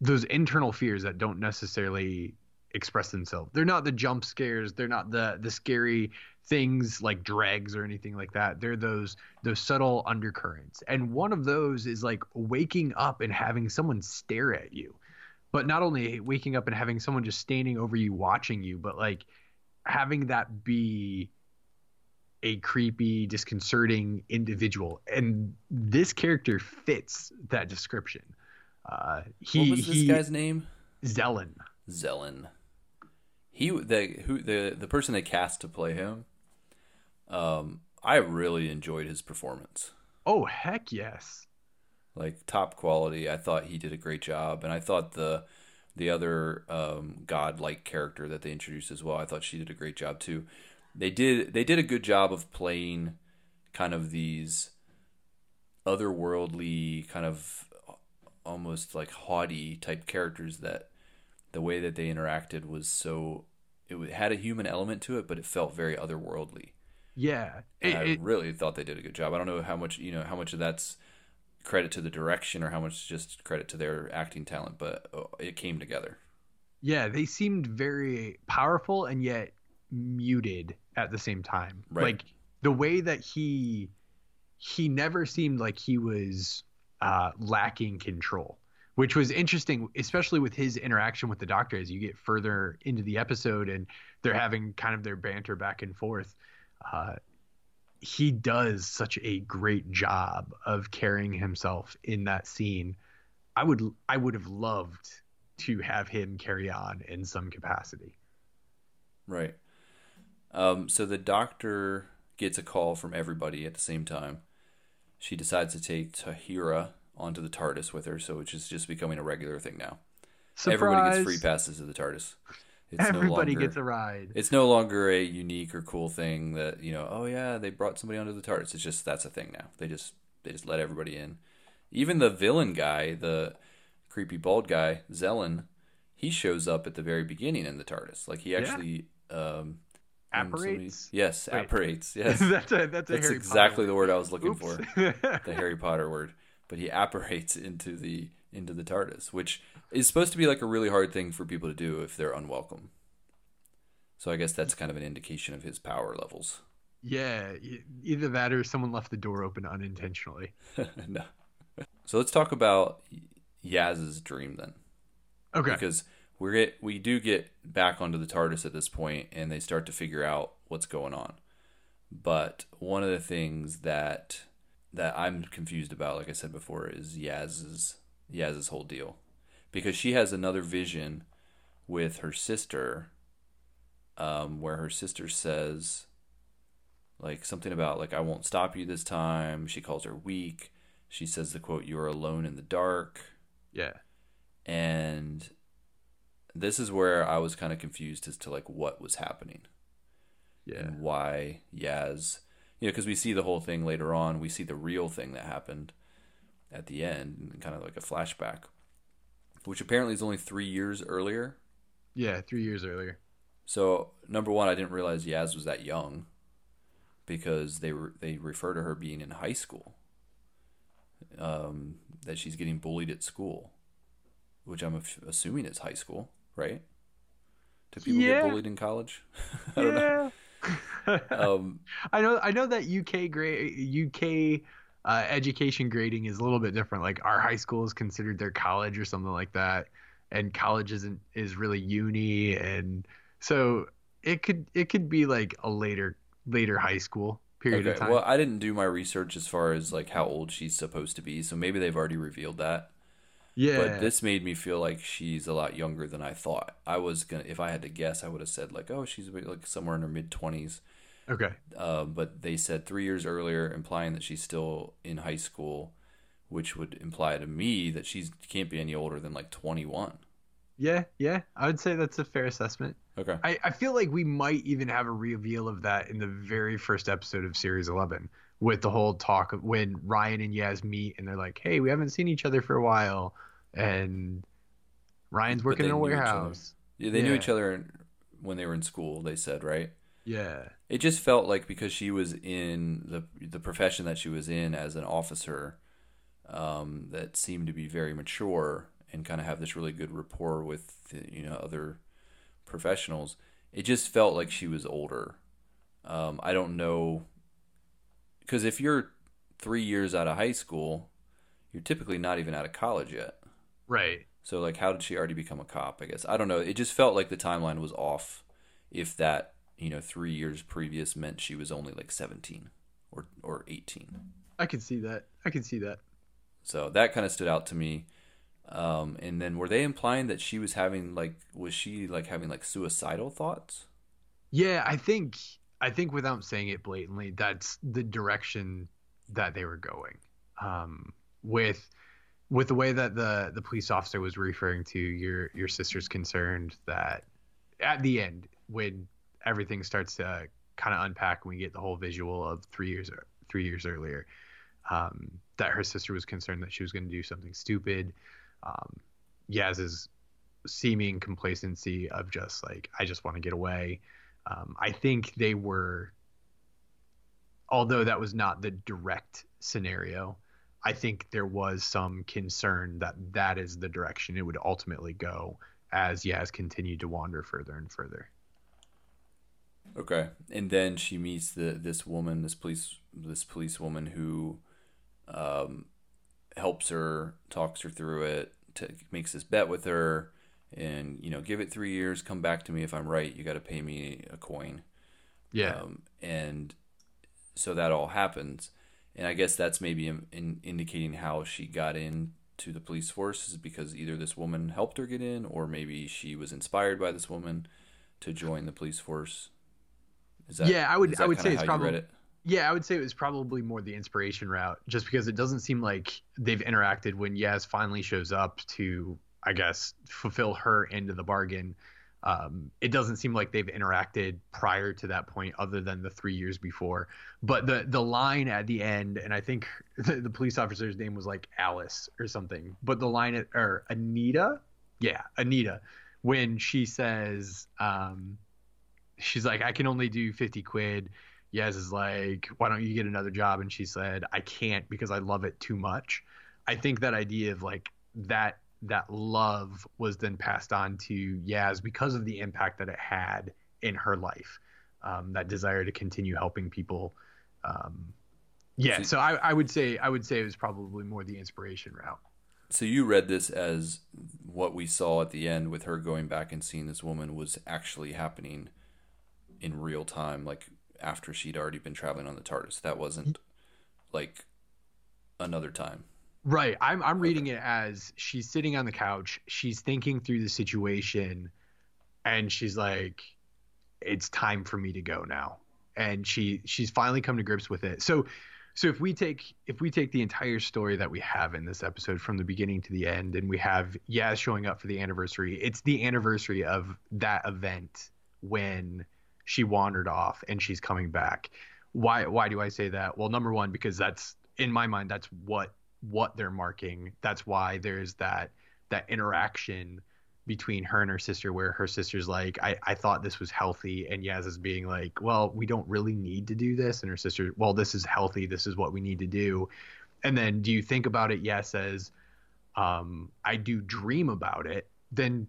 those internal fears that don't necessarily express themselves. They're not the jump scares, they're not the scary things like dregs or anything like that. They're those subtle undercurrents, and one of those is like waking up and having someone stare at you, but not only waking up and having someone just standing over you watching you, but like having that be a creepy, disconcerting individual. And this character fits that description. What was this guy's name? Zelen. The person they cast to play him, I really enjoyed his performance. Oh, heck yes. Like, top quality. I thought he did a great job. And I thought the other godlike character that they introduced as well, I thought she did a great job too. They did a good job of playing kind of these otherworldly kind of almost like haughty type characters that the way that they interacted was so, it had a human element to it, but it felt very otherworldly. Yeah. I really thought they did a good job. I don't know how much, how much of that's credit to the direction or how much just credit to their acting talent, but it came together. Yeah. They seemed very powerful and yet muted at the same time. Right. Like the way that he never seemed like he was lacking control, which was interesting, especially with his interaction with the Doctor as you get further into the episode and they're having kind of their banter back and forth. He does such a great job of carrying himself in that scene. I would have loved to have him carry on in some capacity. Right. So the Doctor gets a call from everybody at the same time. She decides to take Tahira onto the TARDIS with her, so it's just becoming a regular thing now. Surprise! Everybody gets free passes to the TARDIS. Everybody gets a ride. It's no longer a unique or cool thing that, oh yeah, they brought somebody onto the TARDIS. It's just, that's a thing now. They just let everybody in. Even the villain guy, the creepy bald guy, Zelen, he shows up at the very beginning in the TARDIS. Like he actually... Yeah. Apparates? Yes, apparates. Yes. That's Harry exactly Potter. The word I was looking for. The Harry Potter word. But he apparates into the TARDIS, which is supposed to be like a really hard thing for people to do if they're unwelcome. So I guess that's kind of an indication of his power levels. Yeah, either that or someone left the door open unintentionally. No. So let's talk about Yaz's dream then. Okay. Because we do get back onto the TARDIS at this point, and they start to figure out what's going on. But one of the things that I'm confused about, like I said before, is Yaz's whole deal, because she has another vision with her sister, where her sister says like something about like, I won't stop you this time. She calls her weak. She says the quote, "You're alone in the dark." Yeah. And this is where I was kind of confused as to like what was happening. Yeah. And why Yaz, because we see the whole thing later on. We see the real thing that happened at the end, and kind of like a flashback, which apparently is only 3 years earlier. Yeah, 3 years earlier. So, number one, I didn't realize Yaz was that young, because they refer to her being in high school, that she's getting bullied at school, which I'm assuming is high school, right? Do people get bullied in college? I don't know. I know that UK education grading is a little bit different. Like our high school is considered their college or something like that, and college is really uni, and so it could be like a later high school period of time. Well, I didn't do my research as far as like how old she's supposed to be, so maybe they've already revealed that. Yeah. But this made me feel like she's a lot younger than I thought. I was going to, if I had to guess, I would have said like, oh, she's like somewhere in her mid-20s. Okay. But they said 3 years earlier, implying that she's still in high school, which would imply to me that she can't be any older than like 21. Yeah, yeah. I would say that's a fair assessment. Okay. I feel like we might even have a reveal of that in the very first episode of Series 11. With the whole talk of when Ryan and Yaz meet and they're like, hey, we haven't seen each other for a while. And Ryan's working in a warehouse. Yeah, they knew each other when they were in school, they said, right? Yeah. It just felt like because she was in the profession that she was in as an officer, that seemed to be very mature and kind of have this really good rapport with, other professionals. It just felt like she was older. I don't know... Because if you're 3 years out of high school, you're typically not even out of college yet. Right. So, like, how did she already become a cop, I guess? I don't know. It just felt like the timeline was off if that, 3 years previous meant she was only, like, 17 or 18. I could see that. So that kind of stood out to me. And then were they implying that she was having, like, suicidal thoughts? Yeah, I think without saying it blatantly, that's the direction that they were going. With the way that the police officer was referring to your sister's concerned that at the end, when everything starts to kind of unpack, and we get the whole visual of 3 years earlier, that her sister was concerned that she was going to do something stupid. Yaz's seeming complacency of just like, I just want to get away. I think they were, although that was not the direct scenario, I think there was some concern that that is the direction it would ultimately go as Yaz continued to wander further and further. Okay. And then she meets this police woman who helps her, talks her through it, makes this bet with her, and, you know, give it 3 years, come back to me. If I'm right, you got to pay me a coin. Yeah. And so that all happens. And I guess that's maybe indicating how she got into the police force, is because either this woman helped her get in, or maybe she was inspired by this woman to join the police force. Is that, yeah, I would say it's probably, yeah, I would say it was probably more the inspiration route, just because it doesn't seem like they've interacted when Yaz finally shows up to, I guess, fulfill her end of the bargain. It doesn't seem like they've interacted prior to that point, other than the 3 years before. But the line at the end, and I think the police officer's name was like Alice or something, but the line at, or Anita. Yeah, Anita, when she says, she's like, I can only do 50 quid. Yaz is like, why don't you get another job? And she said, I can't, because I love it too much. I think that idea of like that love was then passed on to Yaz because of the impact that it had in her life. That desire to continue helping people. So I would say it was probably more the inspiration route. So you read this as what we saw at the end with her going back and seeing this woman was actually happening in real time, like after she'd already been traveling on the TARDIS. That wasn't like another time. Right. I'm reading it as she's sitting on the couch, she's thinking through the situation, and she's like, it's time for me to go now. And she's finally come to grips with it. So if we take the entire story that we have in this episode from the beginning to the end, and we have Yaz showing up for the anniversary, it's the anniversary of that event when she wandered off and she's coming back. Why do I say that? Well, number one, because that's, in my mind, that's what they're marking. That's why there's that interaction between her and her sister, where her sister's like, I thought this was healthy, and Yaz is being like, well, we don't really need to do this, and her sister, well, this is healthy, this is what we need to do. And then, do you think about it? Yaz says, I do dream about it. Then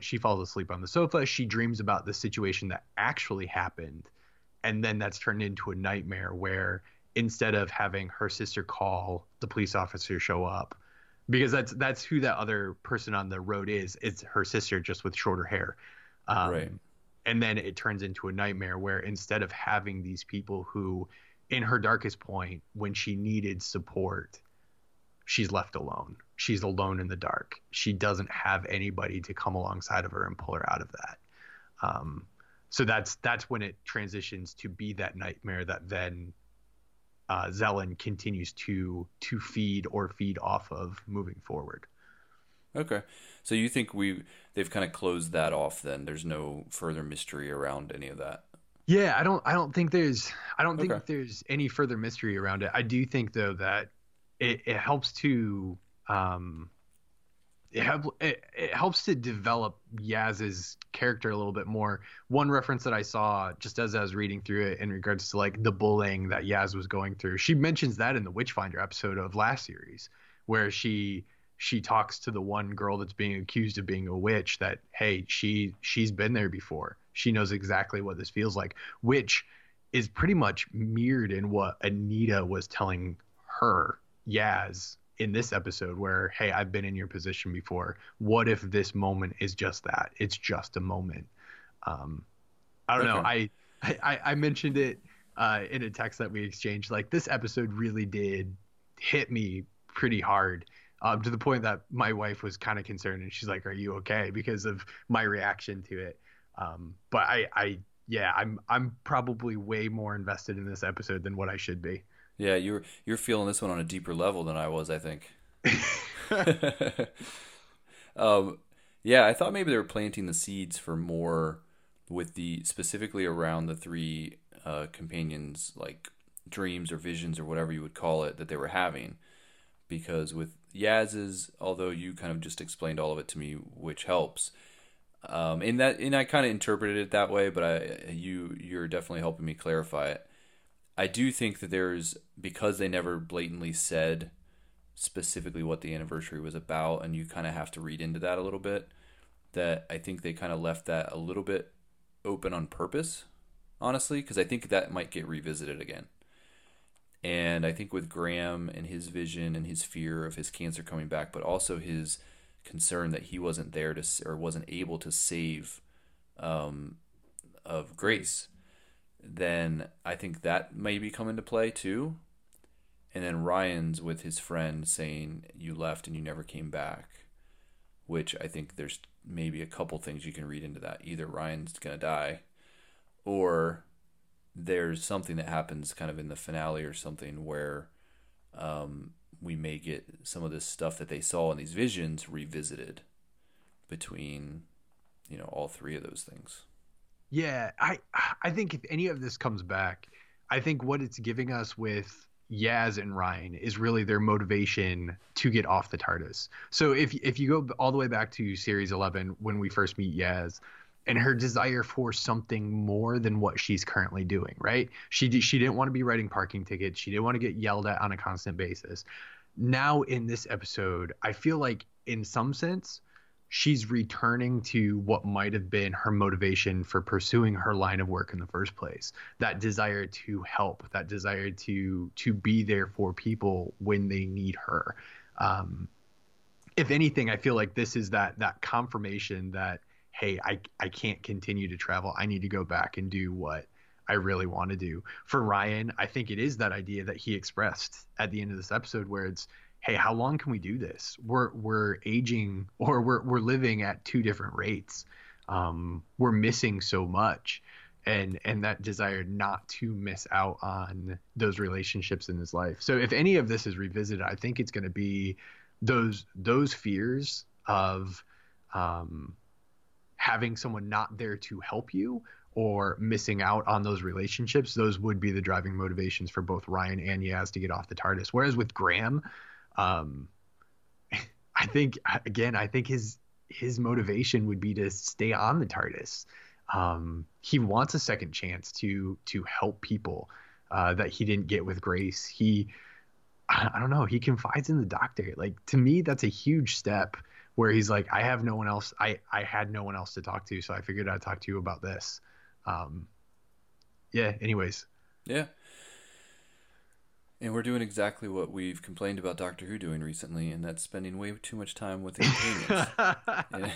she falls asleep on the sofa, she dreams about the situation that actually happened, and then that's turned into a nightmare where, instead of having her sister call, the police officer show up, because that's who that other person on the road is. It's her sister, just with shorter hair. Right. And then it turns into a nightmare where, instead of having these people who, in her darkest point, when she needed support, she's left alone. She's alone in the dark. She doesn't have anybody to come alongside of her and pull her out of that. So that's when it transitions to be that nightmare that then Zelen continues to feed off of moving forward. Okay. So you think they've kind of closed that off then? There's no further mystery around any of that? Yeah, I don't think there's any further mystery around it. I do think, though, that it helps to it helps to develop Yaz's character a little bit more. One reference that I saw just as I was reading through it in regards to like the bullying that Yaz was going through, she mentions that in the Witchfinder episode of last series, where she talks to the one girl that's being accused of being a witch, that, hey, she's been there before. She knows exactly what this feels like, which is pretty much mirrored in what Anita was telling her, Yaz, in this episode, where, hey, I've been in your position before. What if this moment is just that? It's just a moment. I don't know. I mentioned it in a text that we exchanged. Like, this episode really did hit me pretty hard, to the point that my wife was kind of concerned, and she's like, "Are you okay?" Because of my reaction to it. But I'm probably way more invested in this episode than what I should be. Yeah, you're feeling this one on a deeper level than I was, I think. Yeah, I thought maybe they were planting the seeds for more with specifically around the three companions, like dreams or visions or whatever you would call it that they were having. Because with Yaz's, although you kind of just explained all of it to me, which helps, and I kind of interpreted it that way, but you're definitely helping me clarify it. I do think that there's, because they never blatantly said specifically what the anniversary was about, and you kind of have to read into that a little bit, that I think they kind of left that a little bit open on purpose, honestly, because I think that might get revisited again. And I think with Graham and his vision and his fear of his cancer coming back, but also his concern that he wasn't there to, or wasn't able to save of Grace, then I think that may be come into play too. And then Ryan's with his friend saying, you left and you never came back, which I think there's maybe a couple things you can read into that. Either Ryan's going to die, or there's something that happens kind of in the finale or something where we may get some of this stuff that they saw in these visions revisited between, you know, all three of those things. Yeah, I think if any of this comes back, I think what it's giving us with Yaz and Ryan is really their motivation to get off the TARDIS. So if you go all the way back to series 11, when we first meet Yaz, and her desire for something more than what she's currently doing, right? She didn't want to be writing parking tickets. She didn't want to get yelled at on a constant basis. Now in this episode, I feel like in some sense, she's returning to what might have been her motivation for pursuing her line of work in the first place. That desire to help, that desire to be there for people when they need her. If anything, I feel like this is that confirmation that, hey, I can't continue to travel. I need to go back and do what I really want to do. For Ryan, I think it is that idea that he expressed at the end of this episode where it's, hey, how long can we do this? We're aging, or we're living at two different rates. We're missing so much. And that desire not to miss out on those relationships in his life. So if any of this is revisited, I think it's going to be those fears of having someone not there to help you or missing out on those relationships. Those would be the driving motivations for both Ryan and Yaz to get off the TARDIS. Whereas with Graham, I think his motivation would be to stay on the TARDIS. He wants a second chance to help people that he didn't get with Grace. I don't know. He confides in the doctor. Like, to me, that's a huge step, where he's like, I have no one else. I had no one else to talk to, so I figured I'd talk to you about this. Yeah, anyways. Yeah. And we're doing exactly what we've complained about Doctor Who doing recently, and that's spending way too much time with the companions.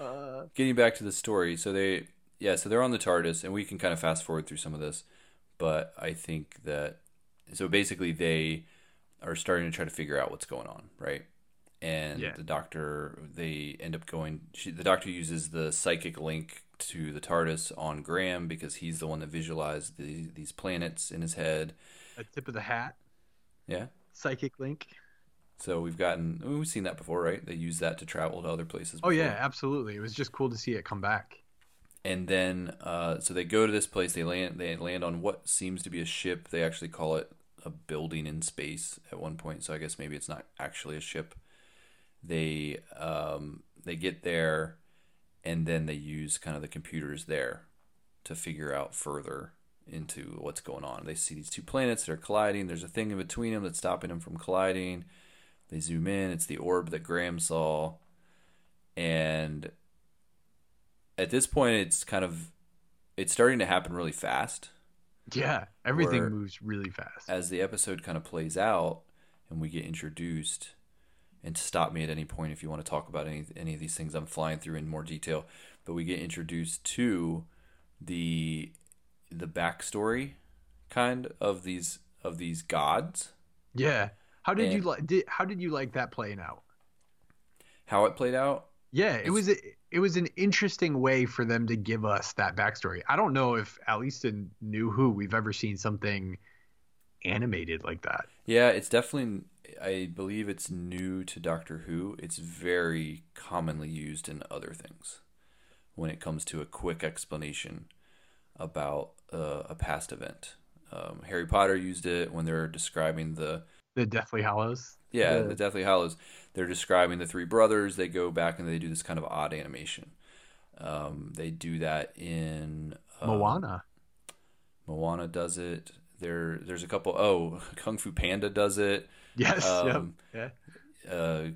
Yeah. Getting back to the story. So they're on the TARDIS, and we can kind of fast forward through some of this. But I think that, so basically they are starting to try to figure out what's going on, right? And yeah. The doctor, they end up going, the doctor uses the psychic link to the TARDIS on Graham because he's the one that visualized these planets in his head. A tip of the hat. Yeah. Psychic link. So we've seen that before, right? They use that to travel to other places. Before. Oh yeah, absolutely. It was just cool to see it come back. And then, so they go to this place, they land on what seems to be a ship. They actually call it a building in space at one point. So I guess maybe it's not actually a ship. They get there, and then they use kind of the computers there to figure out further into what's going on. They see these two planets that are colliding. There's a thing in between them that's stopping them from colliding. They zoom in. It's the orb that Graham saw. And at this point, it's starting to happen really fast. Yeah, everything moves really fast. As the episode kind of plays out and we get introduced... And stop me at any point if you want to talk about any of these things I'm flying through in more detail. But we get introduced to the backstory kind of these gods. Yeah. How did you like that playing out? How it played out? Yeah, it was an interesting way for them to give us that backstory. I don't know if, at least in New Who, we've ever seen something animated like that. Yeah, it's definitely. I believe it's new to Doctor Who. It's very commonly used in other things when it comes to a quick explanation about a past event, Harry Potter used it when they're describing the Deathly Hallows. Yeah, the Deathly Hallows. They're describing the three brothers. They go back and they do this kind of odd animation. They do that in Moana. Moana does it. There's a couple. Oh, Kung Fu Panda does it. Yes. Yep. Yeah.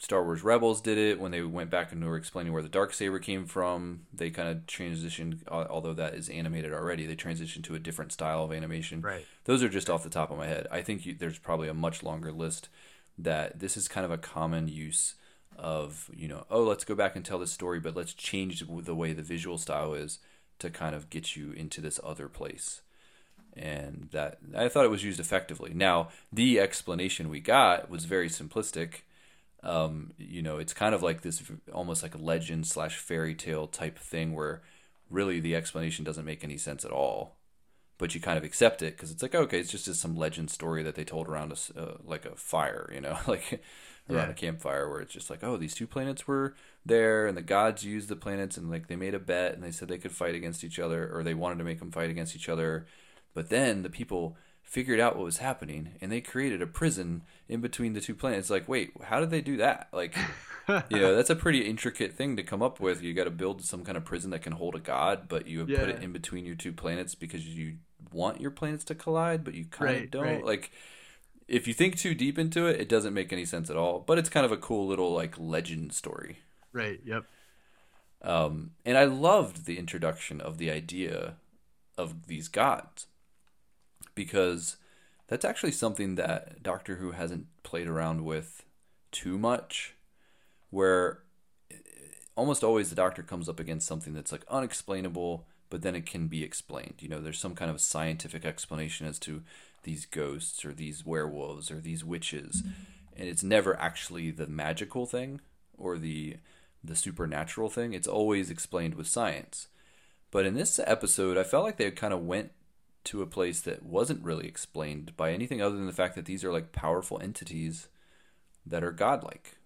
Star Wars Rebels did it when they went back and were explaining where the Darksaber came from. They kind of transitioned, although that is animated already, they transitioned to a different style of animation. Right. Those are just off the top of my head. I think there's probably a much longer list that this is kind of a common use of, let's go back and tell this story, but let's change the way the visual style is to kind of get you into this other place. And that, I thought it was used effectively. Now, the explanation we got was very simplistic. It's kind of like this almost like a legend / fairy tale type thing where really the explanation doesn't make any sense at all, but you kind of accept it because it's like, okay, it's just some legend story that they told around us, like a fire, around a campfire, where it's just like, oh, these two planets were there and the gods used the planets and like they made a bet and they said they could fight against each other, or they wanted to make them fight against each other. But then the people figured out what was happening and they created a prison in between the two planets. Like, wait, how did they do that? Like, that's a pretty intricate thing to come up with. You got to build some kind of prison that can hold a god, but you put it in between your two planets because you want your planets to collide, but you kind of don't. Right. Like, if you think too deep into it, it doesn't make any sense at all, but it's kind of a cool little like legend story. Right. Yep. And I loved the introduction of the idea of these gods, because that's actually something that Doctor Who hasn't played around with too much, where almost always the Doctor comes up against something that's like unexplainable, but then it can be explained. There's some kind of scientific explanation as to these ghosts or these werewolves or these witches, and it's never actually the magical thing or the supernatural thing. It's always explained with science. But in this episode, I felt like they kind of went to a place that wasn't really explained by anything other than the fact that these are like powerful entities that are godlike.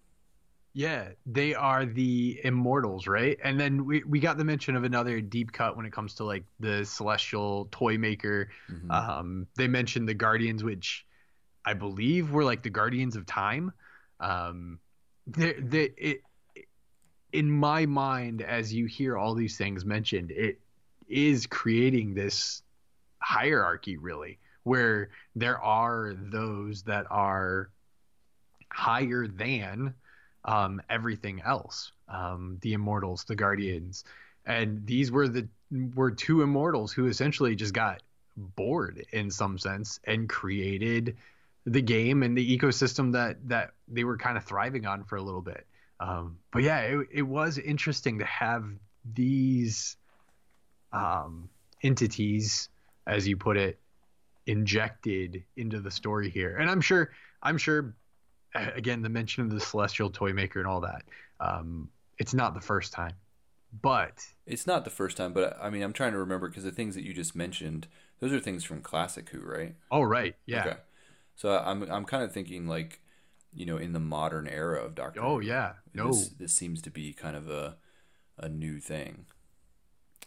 Yeah, they are the immortals, right? And then we got the mention of another deep cut when it comes to like the celestial toy maker. Mm-hmm. They mentioned the Guardians, which I believe were like the Guardians of Time. In my mind, as you hear all these things mentioned, it is creating this hierarchy, really, where there are those that are higher than everything else, the immortals, the guardians, and these were two immortals who essentially just got bored in some sense and created the game and the ecosystem that they were kind of thriving on for a little bit. But yeah, it was interesting to have these entities, as you put it, injected into the story here. And I'm sure again, the mention of the celestial toy maker and all that, it's not the first time, but I mean, I'm trying to remember, because the things that you just mentioned, those are things from Classic Who, right? Oh, right. Yeah. Okay. So I'm kind of thinking like, in the modern era of Doctor Who. Oh yeah. No, this seems to be kind of a new thing.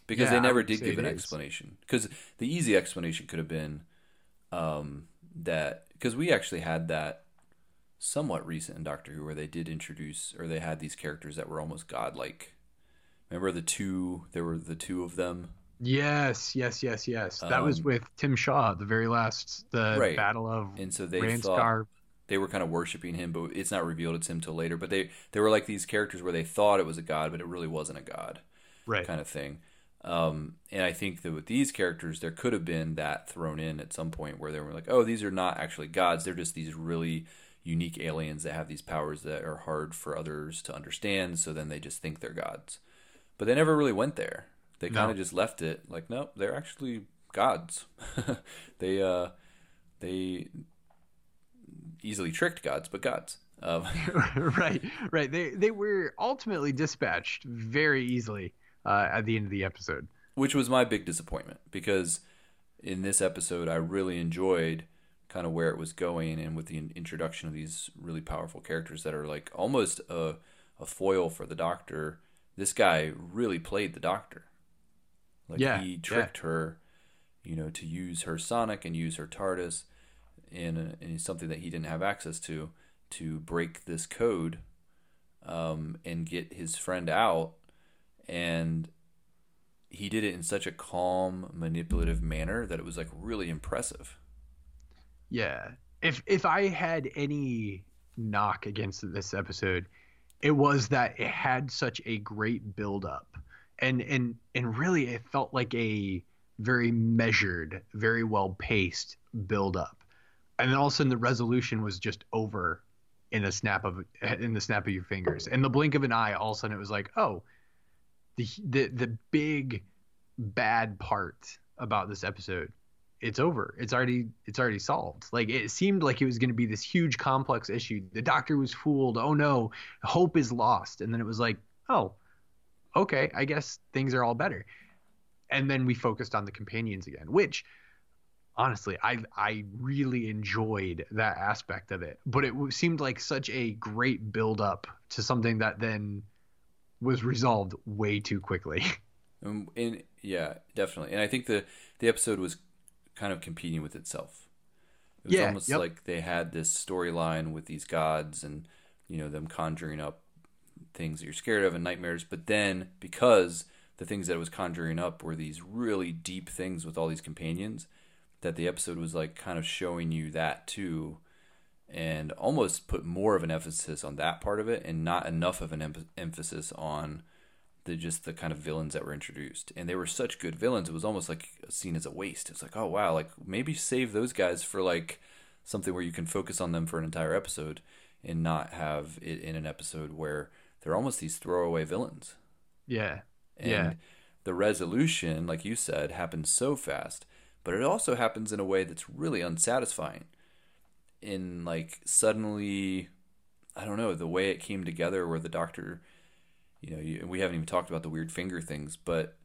Because they never did give an explanation. Because the easy explanation could have been that... Because we actually had that somewhat recent in Doctor Who, where they did introduce... Or they had these characters that were almost godlike. Remember the two... There were the two of them? Yes. That was with Tim Shaw, the very last... Battle of Randscar. And so they thought they were kind of worshiping him, but it's not revealed it's him till later. But they were like these characters where they thought it was a god, but it really wasn't a god. Right. Kind of thing. And I think that with these characters, there could have been that thrown in at some point, where they were like, oh, these are not actually gods. They're just these really unique aliens that have these powers that are hard for others to understand. So then they just think they're gods, but they never really went there. They kind of just left it like, nope, they're actually gods. They easily tricked gods, but gods. Right. They were ultimately dispatched very easily. At the end of the episode, which was my big disappointment, because in this episode I really enjoyed kind of where it was going, and with the introduction of these really powerful characters that are like almost a foil for the Doctor. This guy really played the Doctor. He tricked her, you know, to use her sonic and use her TARDIS in something that he didn't have access to break this code and get his friend out. And he did it in such a calm, manipulative manner that it was like really impressive. Yeah. If I had any knock against this episode, it was that it had such a great build up. And really it felt like a very measured, very well paced build up. And then all of a sudden the resolution was just over in the snap of your fingers. In the blink of an eye, all of a sudden it was like, oh, the big bad part about this episode, it's over. It's already solved. Like, it seemed like it was going to be this huge complex issue. The Doctor was fooled. Oh no, hope is lost. And then it was like, oh, okay, I guess things are all better. And then we focused on the companions again, which honestly, I really enjoyed that aspect of it, but it seemed like such a great build up to something that then was resolved way too quickly. And yeah, definitely. And I think the episode was kind of competing with itself. It was almost like they had this storyline with these gods and, you know, them conjuring up things that you're scared of and nightmares. But then, because the things that it was conjuring up were these really deep things with all these companions, that the episode was like kind of showing you that too, and almost put more of an emphasis on that part of it and not enough of an emphasis on the kind of villains that were introduced. And they were such good villains, it was almost like seen as a waste. It's like, oh wow, like maybe save those guys for like something where you can focus on them for an entire episode and not have it in an episode where they're almost these throwaway villains. Yeah. And the resolution, like you said, happens so fast, but it also happens in a way that's really unsatisfying. In like, suddenly, I don't know, the way it came together where the Doctor, you know, we haven't even talked about the weird finger things, but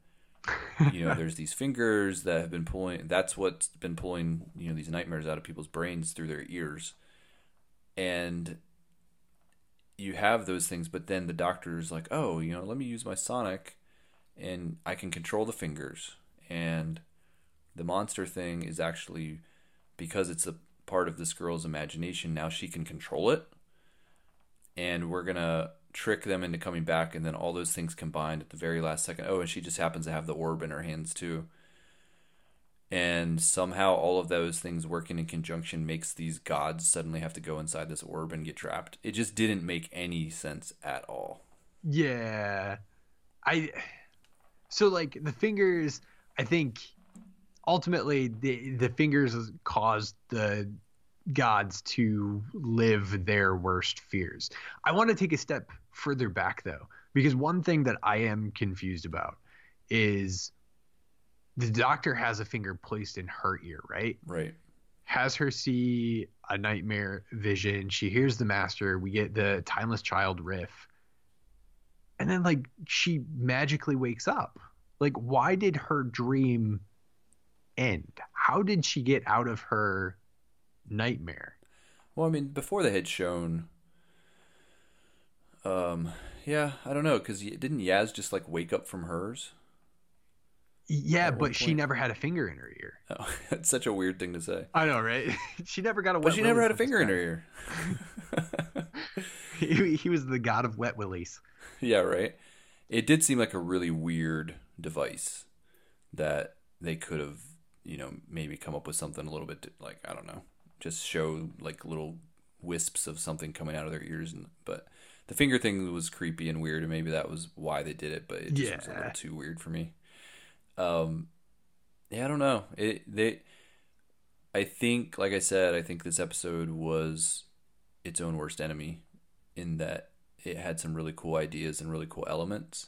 you know, there's these fingers that have been pulling, that's what's been pulling, you know, these nightmares out of people's brains through their ears. And you have those things, but then the Doctor's like, oh, you know, let me use my sonic and I can control the fingers. And the monster thing is actually, because it's a part of this girl's imagination, now she can control it, and we're gonna trick them into coming back. And then all those things combined at the very last second. Oh, and she just happens to have the orb in her hands too, and somehow all of those things working in conjunction makes these gods suddenly have to go inside this orb and get trapped. It just didn't make any sense at all. Yeah, so like the fingers, I think ultimately, the fingers caused the gods to live their worst fears. I want to take a step further back, though, because one thing that I am confused about is the Doctor has a finger placed in her ear, right? Right. Has her see a nightmare vision. She hears the Master. We get the Timeless Child riff. And then, like, she magically wakes up. Like, why did her dream end? How did she get out of her nightmare? Well, I mean, before they had shown I don't know, because didn't Yaz just like wake up from hers? Yeah, but she never had a finger in her ear. Oh, that's such a weird thing to say. I know, right? She never got a wet willies. But she never had a finger in her ear. He was the god of wet willies. Yeah, right? It did seem like a really weird device that they could have, you know, maybe come up with something a little bit like, I don't know, just show like little wisps of something coming out of their ears. But the finger thing was creepy and weird, and maybe that was why they did it, but it just was a little too weird for me. Yeah, I don't know. I think, like I said, I think this episode was its own worst enemy in that it had some really cool ideas and really cool elements,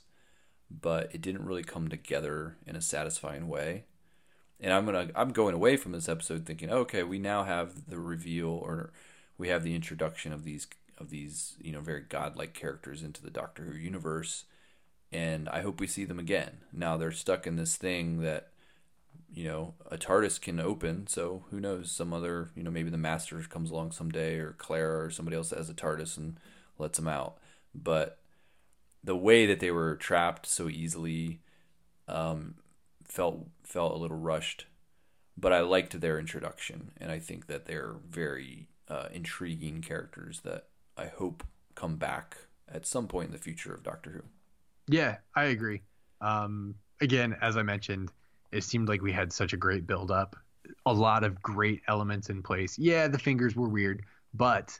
but it didn't really come together in a satisfying way. And I'm going away from this episode thinking, okay, we now have the reveal, or we have the introduction of these, you know, very godlike characters into the Doctor Who universe, and I hope we see them again. Now they're stuck in this thing that, you know, a TARDIS can open, so who knows, some other, you know, maybe the Master comes along someday, or Clara or somebody else that has a TARDIS and lets them out. But the way that they were trapped so easily felt a little rushed, But I liked their introduction, and I think that they're very intriguing characters that I hope come back at some point in the future of Doctor Who. Yeah, I agree. Again, as I mentioned, it seemed like we had such a great build up, a lot of great elements in place. Yeah, the fingers were weird, but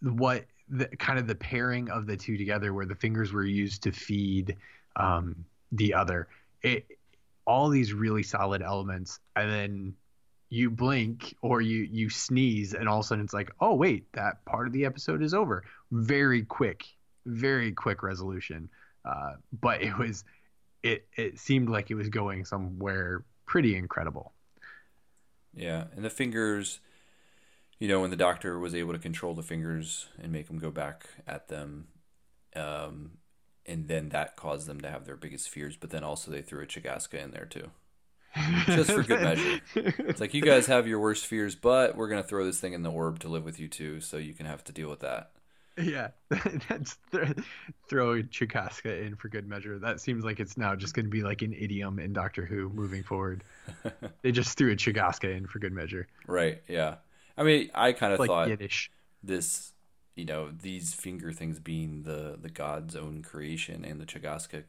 what the kind of the pairing of the two together, where the fingers were used to feed the other, all these really solid elements, and then you blink or you sneeze and all of a sudden it's like, oh wait, that part of the episode is over. Very quick resolution. But it seemed like it was going somewhere pretty incredible. Yeah. And the fingers, when the Doctor was able to control the fingers and make them go back at them, and then that caused them to have their biggest fears. But then also they threw a Chagaska in there too, just for good measure. It's like, you guys have your worst fears, but we're going to throw this thing in the orb to live with you too, so you can have to deal with that. Yeah, that's throw Chagaska in for good measure. That seems like it's now just going to be like an idiom in Doctor Who moving forward. They just threw a Chagaska in for good measure. Right, yeah. I mean, I kind of thought Yiddish. This... these finger things being the god's own creation, and the Chagaska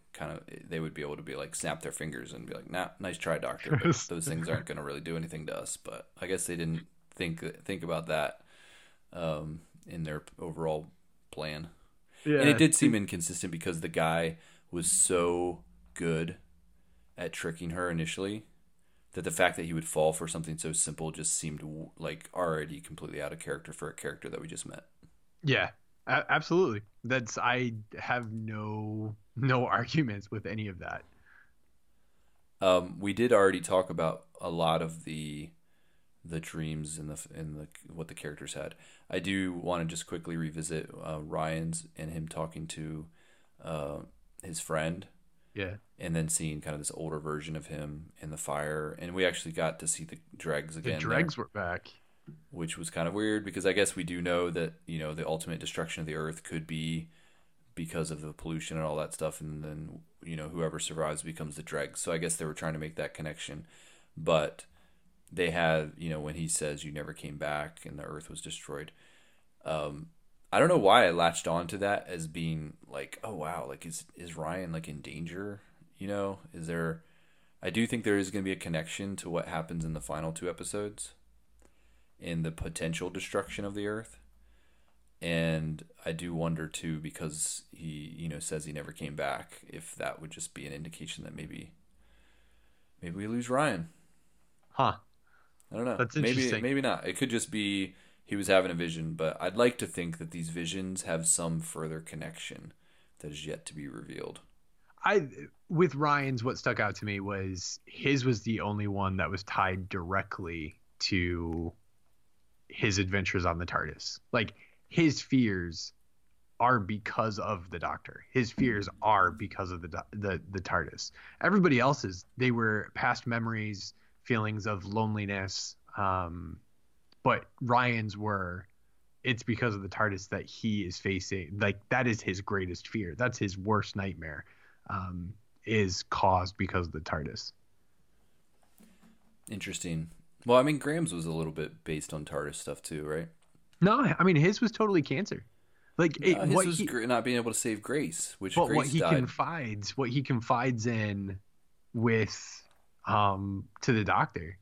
they would be able to be like, snap their fingers and be like, nah, nice try, Doctor, but those things aren't going to really do anything to us. But I guess they didn't think about that in their overall plan. Yeah. And it did seem inconsistent because the guy was so good at tricking her initially that the fact that he would fall for something so simple just seemed like already completely out of character for a character that we just met. Yeah, absolutely. I have no arguments with any of that. We did already talk about a lot of the dreams and what the characters had. I do want to just quickly revisit Ryan's and him talking to his friend. Yeah, and then seeing kind of this older version of him in the fire, and we actually got to see the dregs again. The dregs were back. Which was kind of weird, because I guess we do know that, the ultimate destruction of the Earth could be because of the pollution and all that stuff. And then, whoever survives becomes the dregs. So I guess they were trying to make that connection. But they had, when he says you never came back and the Earth was destroyed. I don't know why I latched on to that as being like, oh, wow, like is Ryan like in danger? I do think there is going to be a connection to what happens in the final two episodes. In the potential destruction of the Earth. And I do wonder too, because he, says he never came back, if that would just be an indication that maybe we lose Ryan. Huh. I don't know. That's interesting. Maybe not. It could just be he was having a vision, but I'd like to think that these visions have some further connection that is yet to be revealed. With Ryan's, what stuck out to me was his was the only one that was tied directly to his adventures on the TARDIS. Like, his fears are because of the Doctor. His fears are because of the TARDIS. Everybody else's, they were past memories, feelings of loneliness. But Ryan's were, it's because of the TARDIS that he is facing. Like, that is his greatest fear. That's his worst nightmare, is caused because of the TARDIS. Interesting. Well, I mean, Graham's was a little bit based on TARDIS stuff too, right? No, I mean, his was totally cancer. Like, not being able to save Grace, which Grace died. But what he confides in with to the Doctor,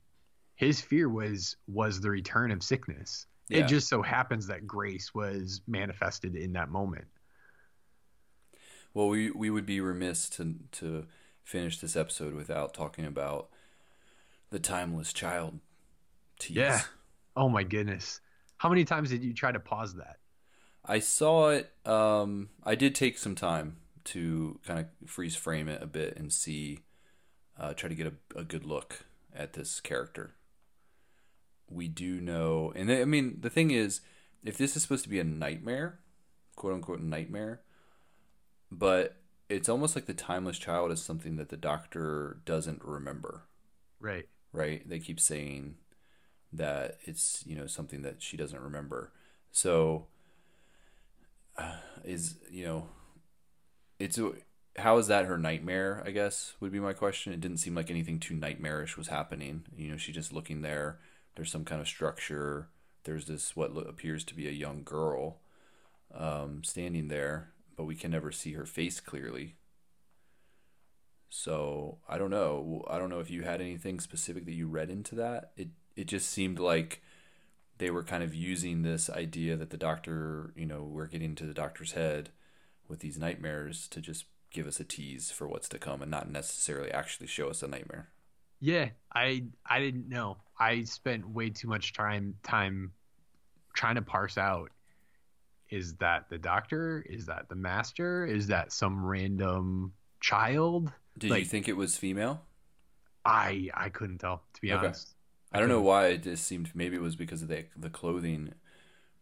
his fear was the return of sickness. Yeah. It just so happens that Grace was manifested in that moment. Well, we would be remiss to finish this episode without talking about the Timeless Child. Jeez. Yeah. Oh my goodness. How many times did you try to pause that? I saw it. I did take some time to kind of freeze frame it a bit and see, try to get a good look at this character. We do know. And the thing is, if this is supposed to be a nightmare, quote unquote nightmare, but it's almost like the Timeless Child is something that the Doctor doesn't remember. Right. They keep saying that it's, something that she doesn't remember. So it's how is that her nightmare, I guess, would be my question. It didn't seem like anything too nightmarish was happening. You know, she's just looking there. There's some kind of structure. There's this, what appears to be a young girl standing there, but we can never see her face clearly. So I don't know. I don't know if you had anything specific that you read into that. It just seemed like they were kind of using this idea that the Doctor, you know, we're getting into the Doctor's head with these nightmares to just give us a tease for what's to come and not necessarily actually show us a nightmare. Yeah, I didn't know. I spent way too much time trying to parse out, is that the Doctor? Is that the Master? Is that some random child? Did you think it was female? I couldn't tell, to be honest. I don't know why. It just seemed, maybe it was because of the clothing,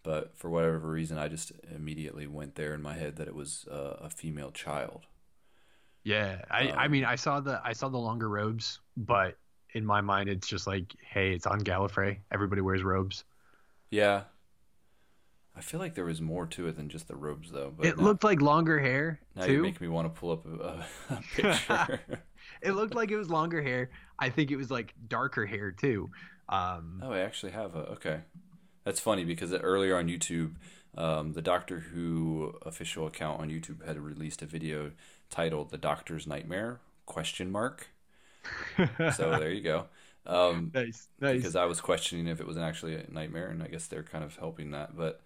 but for whatever reason, I just immediately went there in my head that it was a female child. Yeah, I mean, I saw the longer robes, but in my mind, it's just like, hey, it's on Gallifrey. Everybody wears robes. Yeah, I feel like there was more to it than just the robes, though. But it looked like longer hair, now too. You make me want to pull up a picture. It looked like it was longer hair. I think it was like darker hair, too. I actually have okay. That's funny because earlier on YouTube, the Doctor Who official account on YouTube had released a video titled "The Doctor's Nightmare?" So there you go. Nice. Because I was questioning if it was actually a nightmare, and I guess they're kind of helping that. But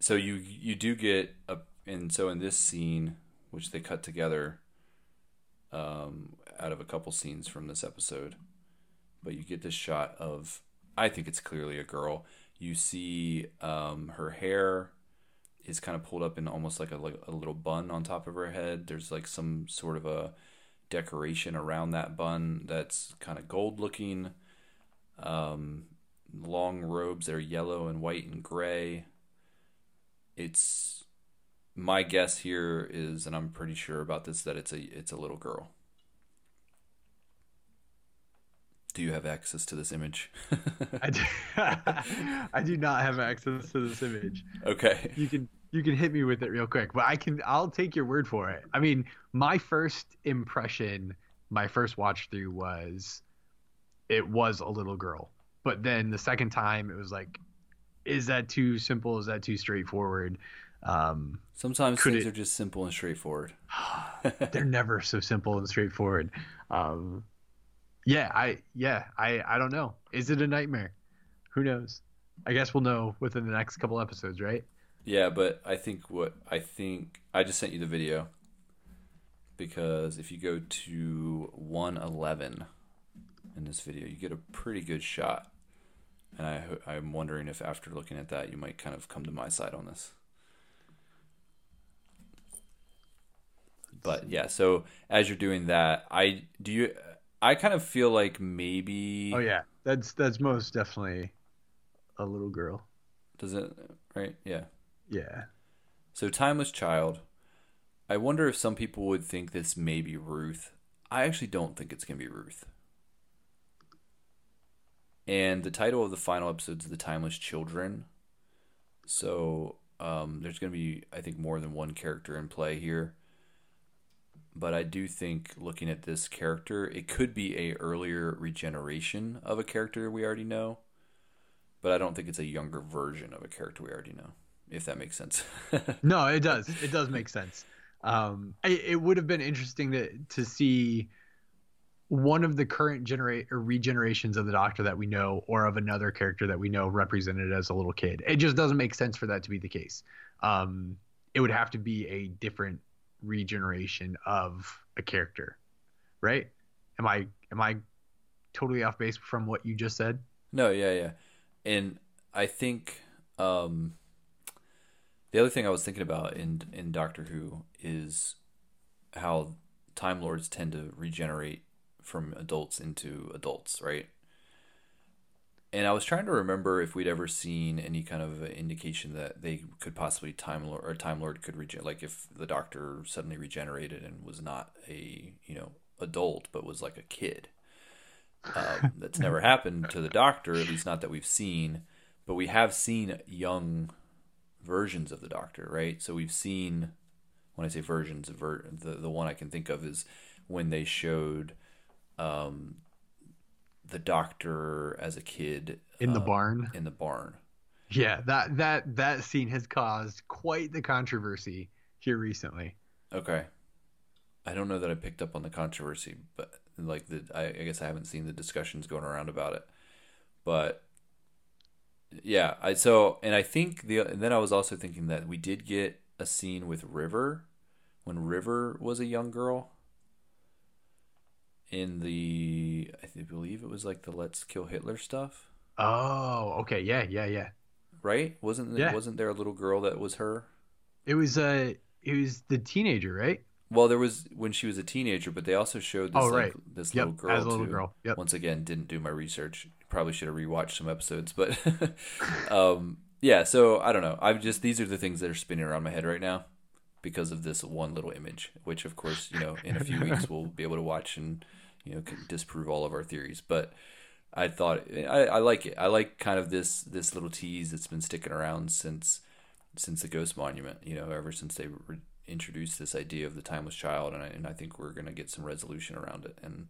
so you do get and so in this scene, which they cut together out of a couple scenes from this episode, but you get this shot of, I think it's clearly a girl. You see her hair is kind of pulled up in almost like a little bun on top of her head. There's like some sort of a decoration around that bun that's kind of gold looking. Long robes, they're yellow and white and gray. It's my guess here is, and I'm pretty sure about this, that it's a little girl. Do you have access to this image? I do not have access to this image. Okay. You can hit me with it real quick, but I'll take your word for it. I mean, my first impression, my first watch through was it was a little girl. But then the second time it was like, is that too simple? Is that too straightforward? Sometimes things are just simple and straightforward. They're never so simple and straightforward. I don't know. Is it a nightmare? Who knows? I guess we'll know within the next couple episodes, right? Yeah, but I think I just sent you the video, because if you go to 1:11 in this video, you get a pretty good shot. And I'm wondering if after looking at that, you might kind of come to my side on this. But yeah, so as you're doing that, I kind of feel like maybe. Oh yeah, that's most definitely a little girl. Does it right? Yeah. Yeah. So Timeless Child. I wonder if some people would think this may be Ruth. I actually don't think it's gonna be Ruth. And the title of the final episode is "The Timeless Children." So there's gonna be, I think, more than one character in play here. But I do think, looking at this character, it could be a earlier regeneration of a character we already know. But I don't think it's a younger version of a character we already know, if that makes sense. No, it does. It does make sense. It would have been interesting to see one of the current regenerations of the Doctor that we know, or of another character that we know represented as a little kid. It just doesn't make sense for that to be the case. It would have to be a different regeneration of a character, right? Am I totally off base from what you just said? No, yeah. And I think the other thing I was thinking about in Doctor Who is how Time Lords tend to regenerate from adults into adults, right? And I was trying to remember if we'd ever seen any kind of indication that they could possibly Time Lord could regenerate, like if the Doctor suddenly regenerated and was not a, you know, adult, but was like a kid. That's never happened to the Doctor, at least not that we've seen, but we have seen young versions of the Doctor, right? So we've seen when I say versions, the one I can think of is when they showed the Doctor as a kid in the barn. In the barn. Yeah, that scene has caused quite the controversy here recently. Okay, I don't know that I picked up on the controversy, but like I guess I haven't seen the discussions going around about it. But yeah, I think and then I was also thinking that we did get a scene with River when River was a young girl in the, I believe it was like the Let's Kill Hitler stuff. Oh, okay, yeah. Right? Wasn't there a little girl that was her? It was the teenager, right? Well, there was when she was a teenager, but they also showed this this little girl as a little girl. Yep. Once again, didn't do my research. Probably should have rewatched some episodes, but yeah. So I don't know. These are the things that are spinning around my head right now because of this one little image, which of course in a few weeks we'll be able to watch and can disprove all of our theories. But I thought I like it. I like kind of this little tease that's been sticking around since the Ghost Monument. Ever since they introduced this idea of the timeless child, and I think we're going to get some resolution around it, and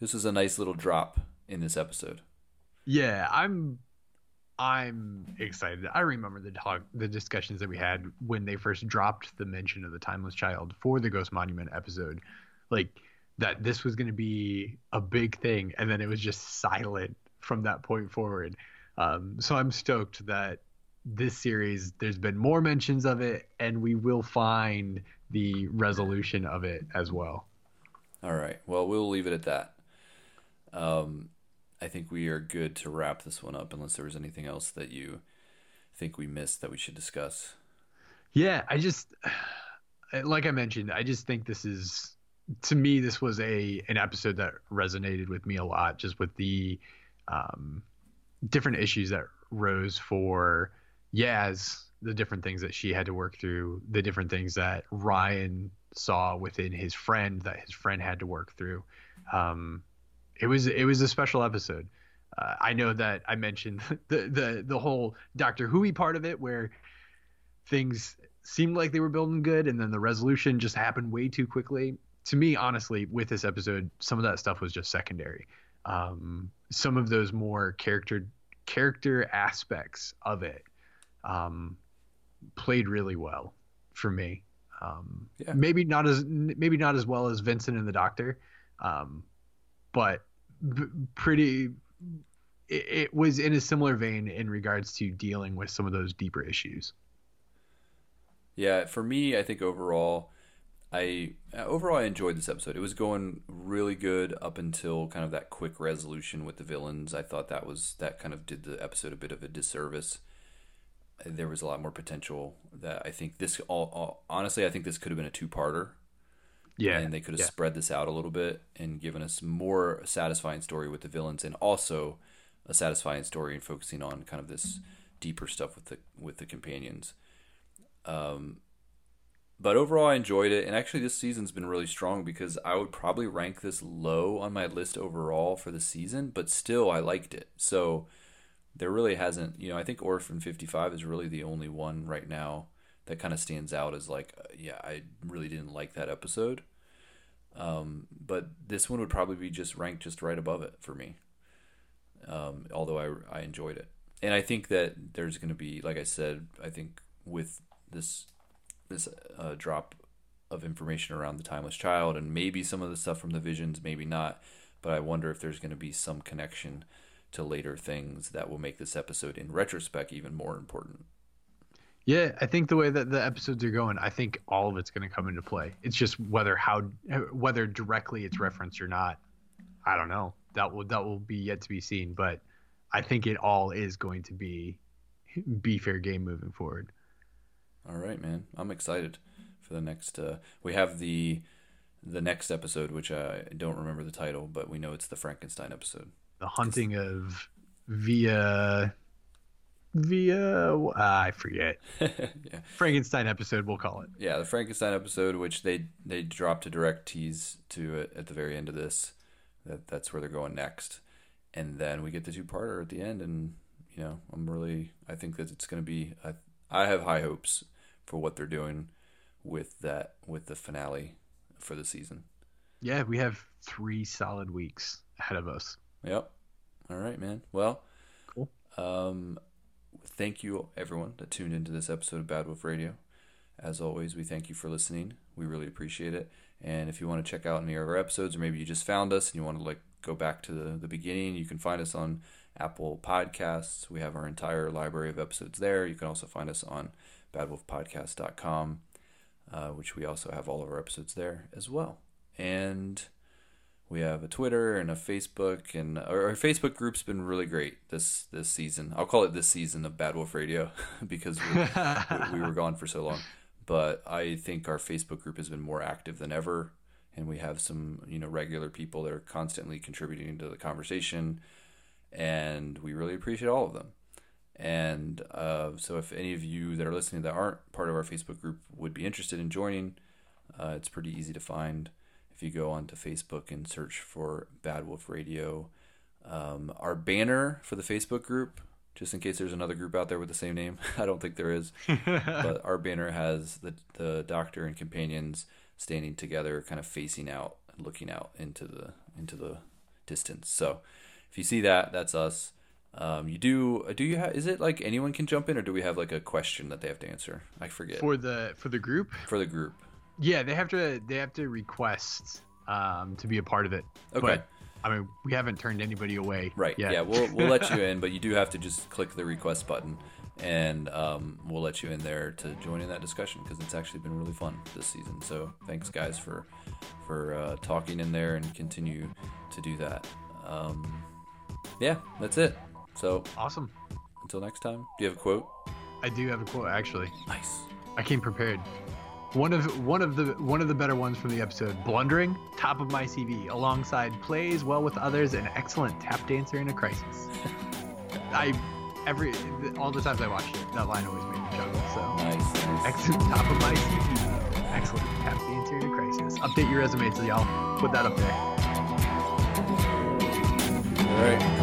this is a nice little drop in this episode. Yeah, I'm excited. I remember the discussions that we had when they first dropped the mention of the timeless child for the Ghost Monument episode, like that this was going to be a big thing, and then it was just silent from that point forward. So I'm stoked that this series, there's been more mentions of it, and we will find the resolution of it as well. All right. Well, we'll leave it at that. I think we are good to wrap this one up, unless there was anything else that you think we missed that we should discuss. Yeah, I just, like I mentioned, I just think this is, to me, this was an episode that resonated with me a lot, just with the different issues that rose for Yaz, the different things that she had to work through, the different things that Ryan saw within his friend that his friend had to work through. It was a special episode. I know that I mentioned the whole Doctor Who-y part of it, where things seemed like they were building good, and then the resolution just happened way too quickly. To me, honestly, with this episode, some of that stuff was just secondary. Some of those more character aspects of it played really well for me. Yeah. Maybe not as well as Vincent and the Doctor, but pretty. It was in a similar vein in regards to dealing with some of those deeper issues. Yeah, for me, I think overall I enjoyed this episode. It was going really good up until kind of that quick resolution with the villains. I thought that kind of did the episode a bit of a disservice. There was a lot more potential that I think this honestly, I think this could have been a two-parter. Yeah. And they could have spread this out a little bit and given us more satisfying story with the villains, and also a satisfying story and focusing on kind of this deeper stuff with the companions. But overall, I enjoyed it. And actually, this season's been really strong, because I would probably rank this low on my list overall for the season, but still, I liked it. So there really hasn't, I think Orphan 55 is really the only one right now that kind of stands out as like, yeah, I really didn't like that episode. But this one would probably be just ranked just right above it for me. Although I enjoyed it. And I think that there's going to be, like I said, I think with this drop of information around the timeless child, and maybe some of the stuff from the visions, maybe not, but I wonder if there's going to be some connection to later things that will make this episode in retrospect even more important. Yeah, I think the way that the episodes are going, I think all of it's going to come into play. It's just whether directly it's referenced or not, I don't know. That will be yet to be seen, but I think it all is going to be fair game moving forward. All right, man. I'm excited for the next. We have the next episode, which I don't remember the title, but we know it's the Frankenstein episode. The Hunting of Via. I forget. Yeah. Frankenstein episode, we'll call it. Yeah, the Frankenstein episode, which they dropped a direct tease to it at the very end of this. That's where they're going next, and then we get the two-parter at the end, and I think that it's going to be. I have high hopes for what they're doing with the finale for the season. Yeah, we have 3 solid weeks ahead of us. Yep. All right, man. Well, cool. Thank you, everyone, that tuned into this episode of Bad Wolf Radio. As always, we thank you for listening. We really appreciate it. And if you want to check out any of our episodes, or maybe you just found us and you want to go back to the beginning, you can find us on Apple Podcasts. We have our entire library of episodes there. You can also find us on badwolfpodcast.com, which we also have all of our episodes there as well. And we have a Twitter and a Facebook, and our Facebook group's been really great this season. I'll call it this season of Bad Wolf Radio because we were gone for so long. But I think our Facebook group has been more active than ever, and we have some regular people that are constantly contributing to the conversation, and we really appreciate all of them. And so if any of you that are listening that aren't part of our Facebook group would be interested in joining, it's pretty easy to find. If you go onto Facebook and search for Bad Wolf Radio, our banner for the Facebook group, just in case there's another group out there with the same name. I don't think there is. But our banner has the doctor and companions standing together, kind of facing out and looking out into the distance. So if you see that, that's us. Is it like anyone can jump in, or do we have like a question that they have to answer? I forget. For the group? For the group. Yeah, they have to request to be a part of it. Okay. But, we haven't turned anybody away. Right. Yet. Yeah, we'll let you in, but you do have to just click the request button, and we'll let you in there to join in that discussion, because it's actually been really fun this season. So thanks, guys, for talking in there, and continue to do that. Yeah, that's it. So awesome. Until next time. Do you have a quote? I do have a quote, actually. Nice. I came prepared. One of the better ones from the episode: blundering, top of my CV, alongside plays well with others, an excellent tap dancer in a crisis. All the times I watched it, that line always made me chuckle. So nice. Excellent, top of my CV, excellent tap dancer in a crisis. Update your resume, so y'all put that up there. All right.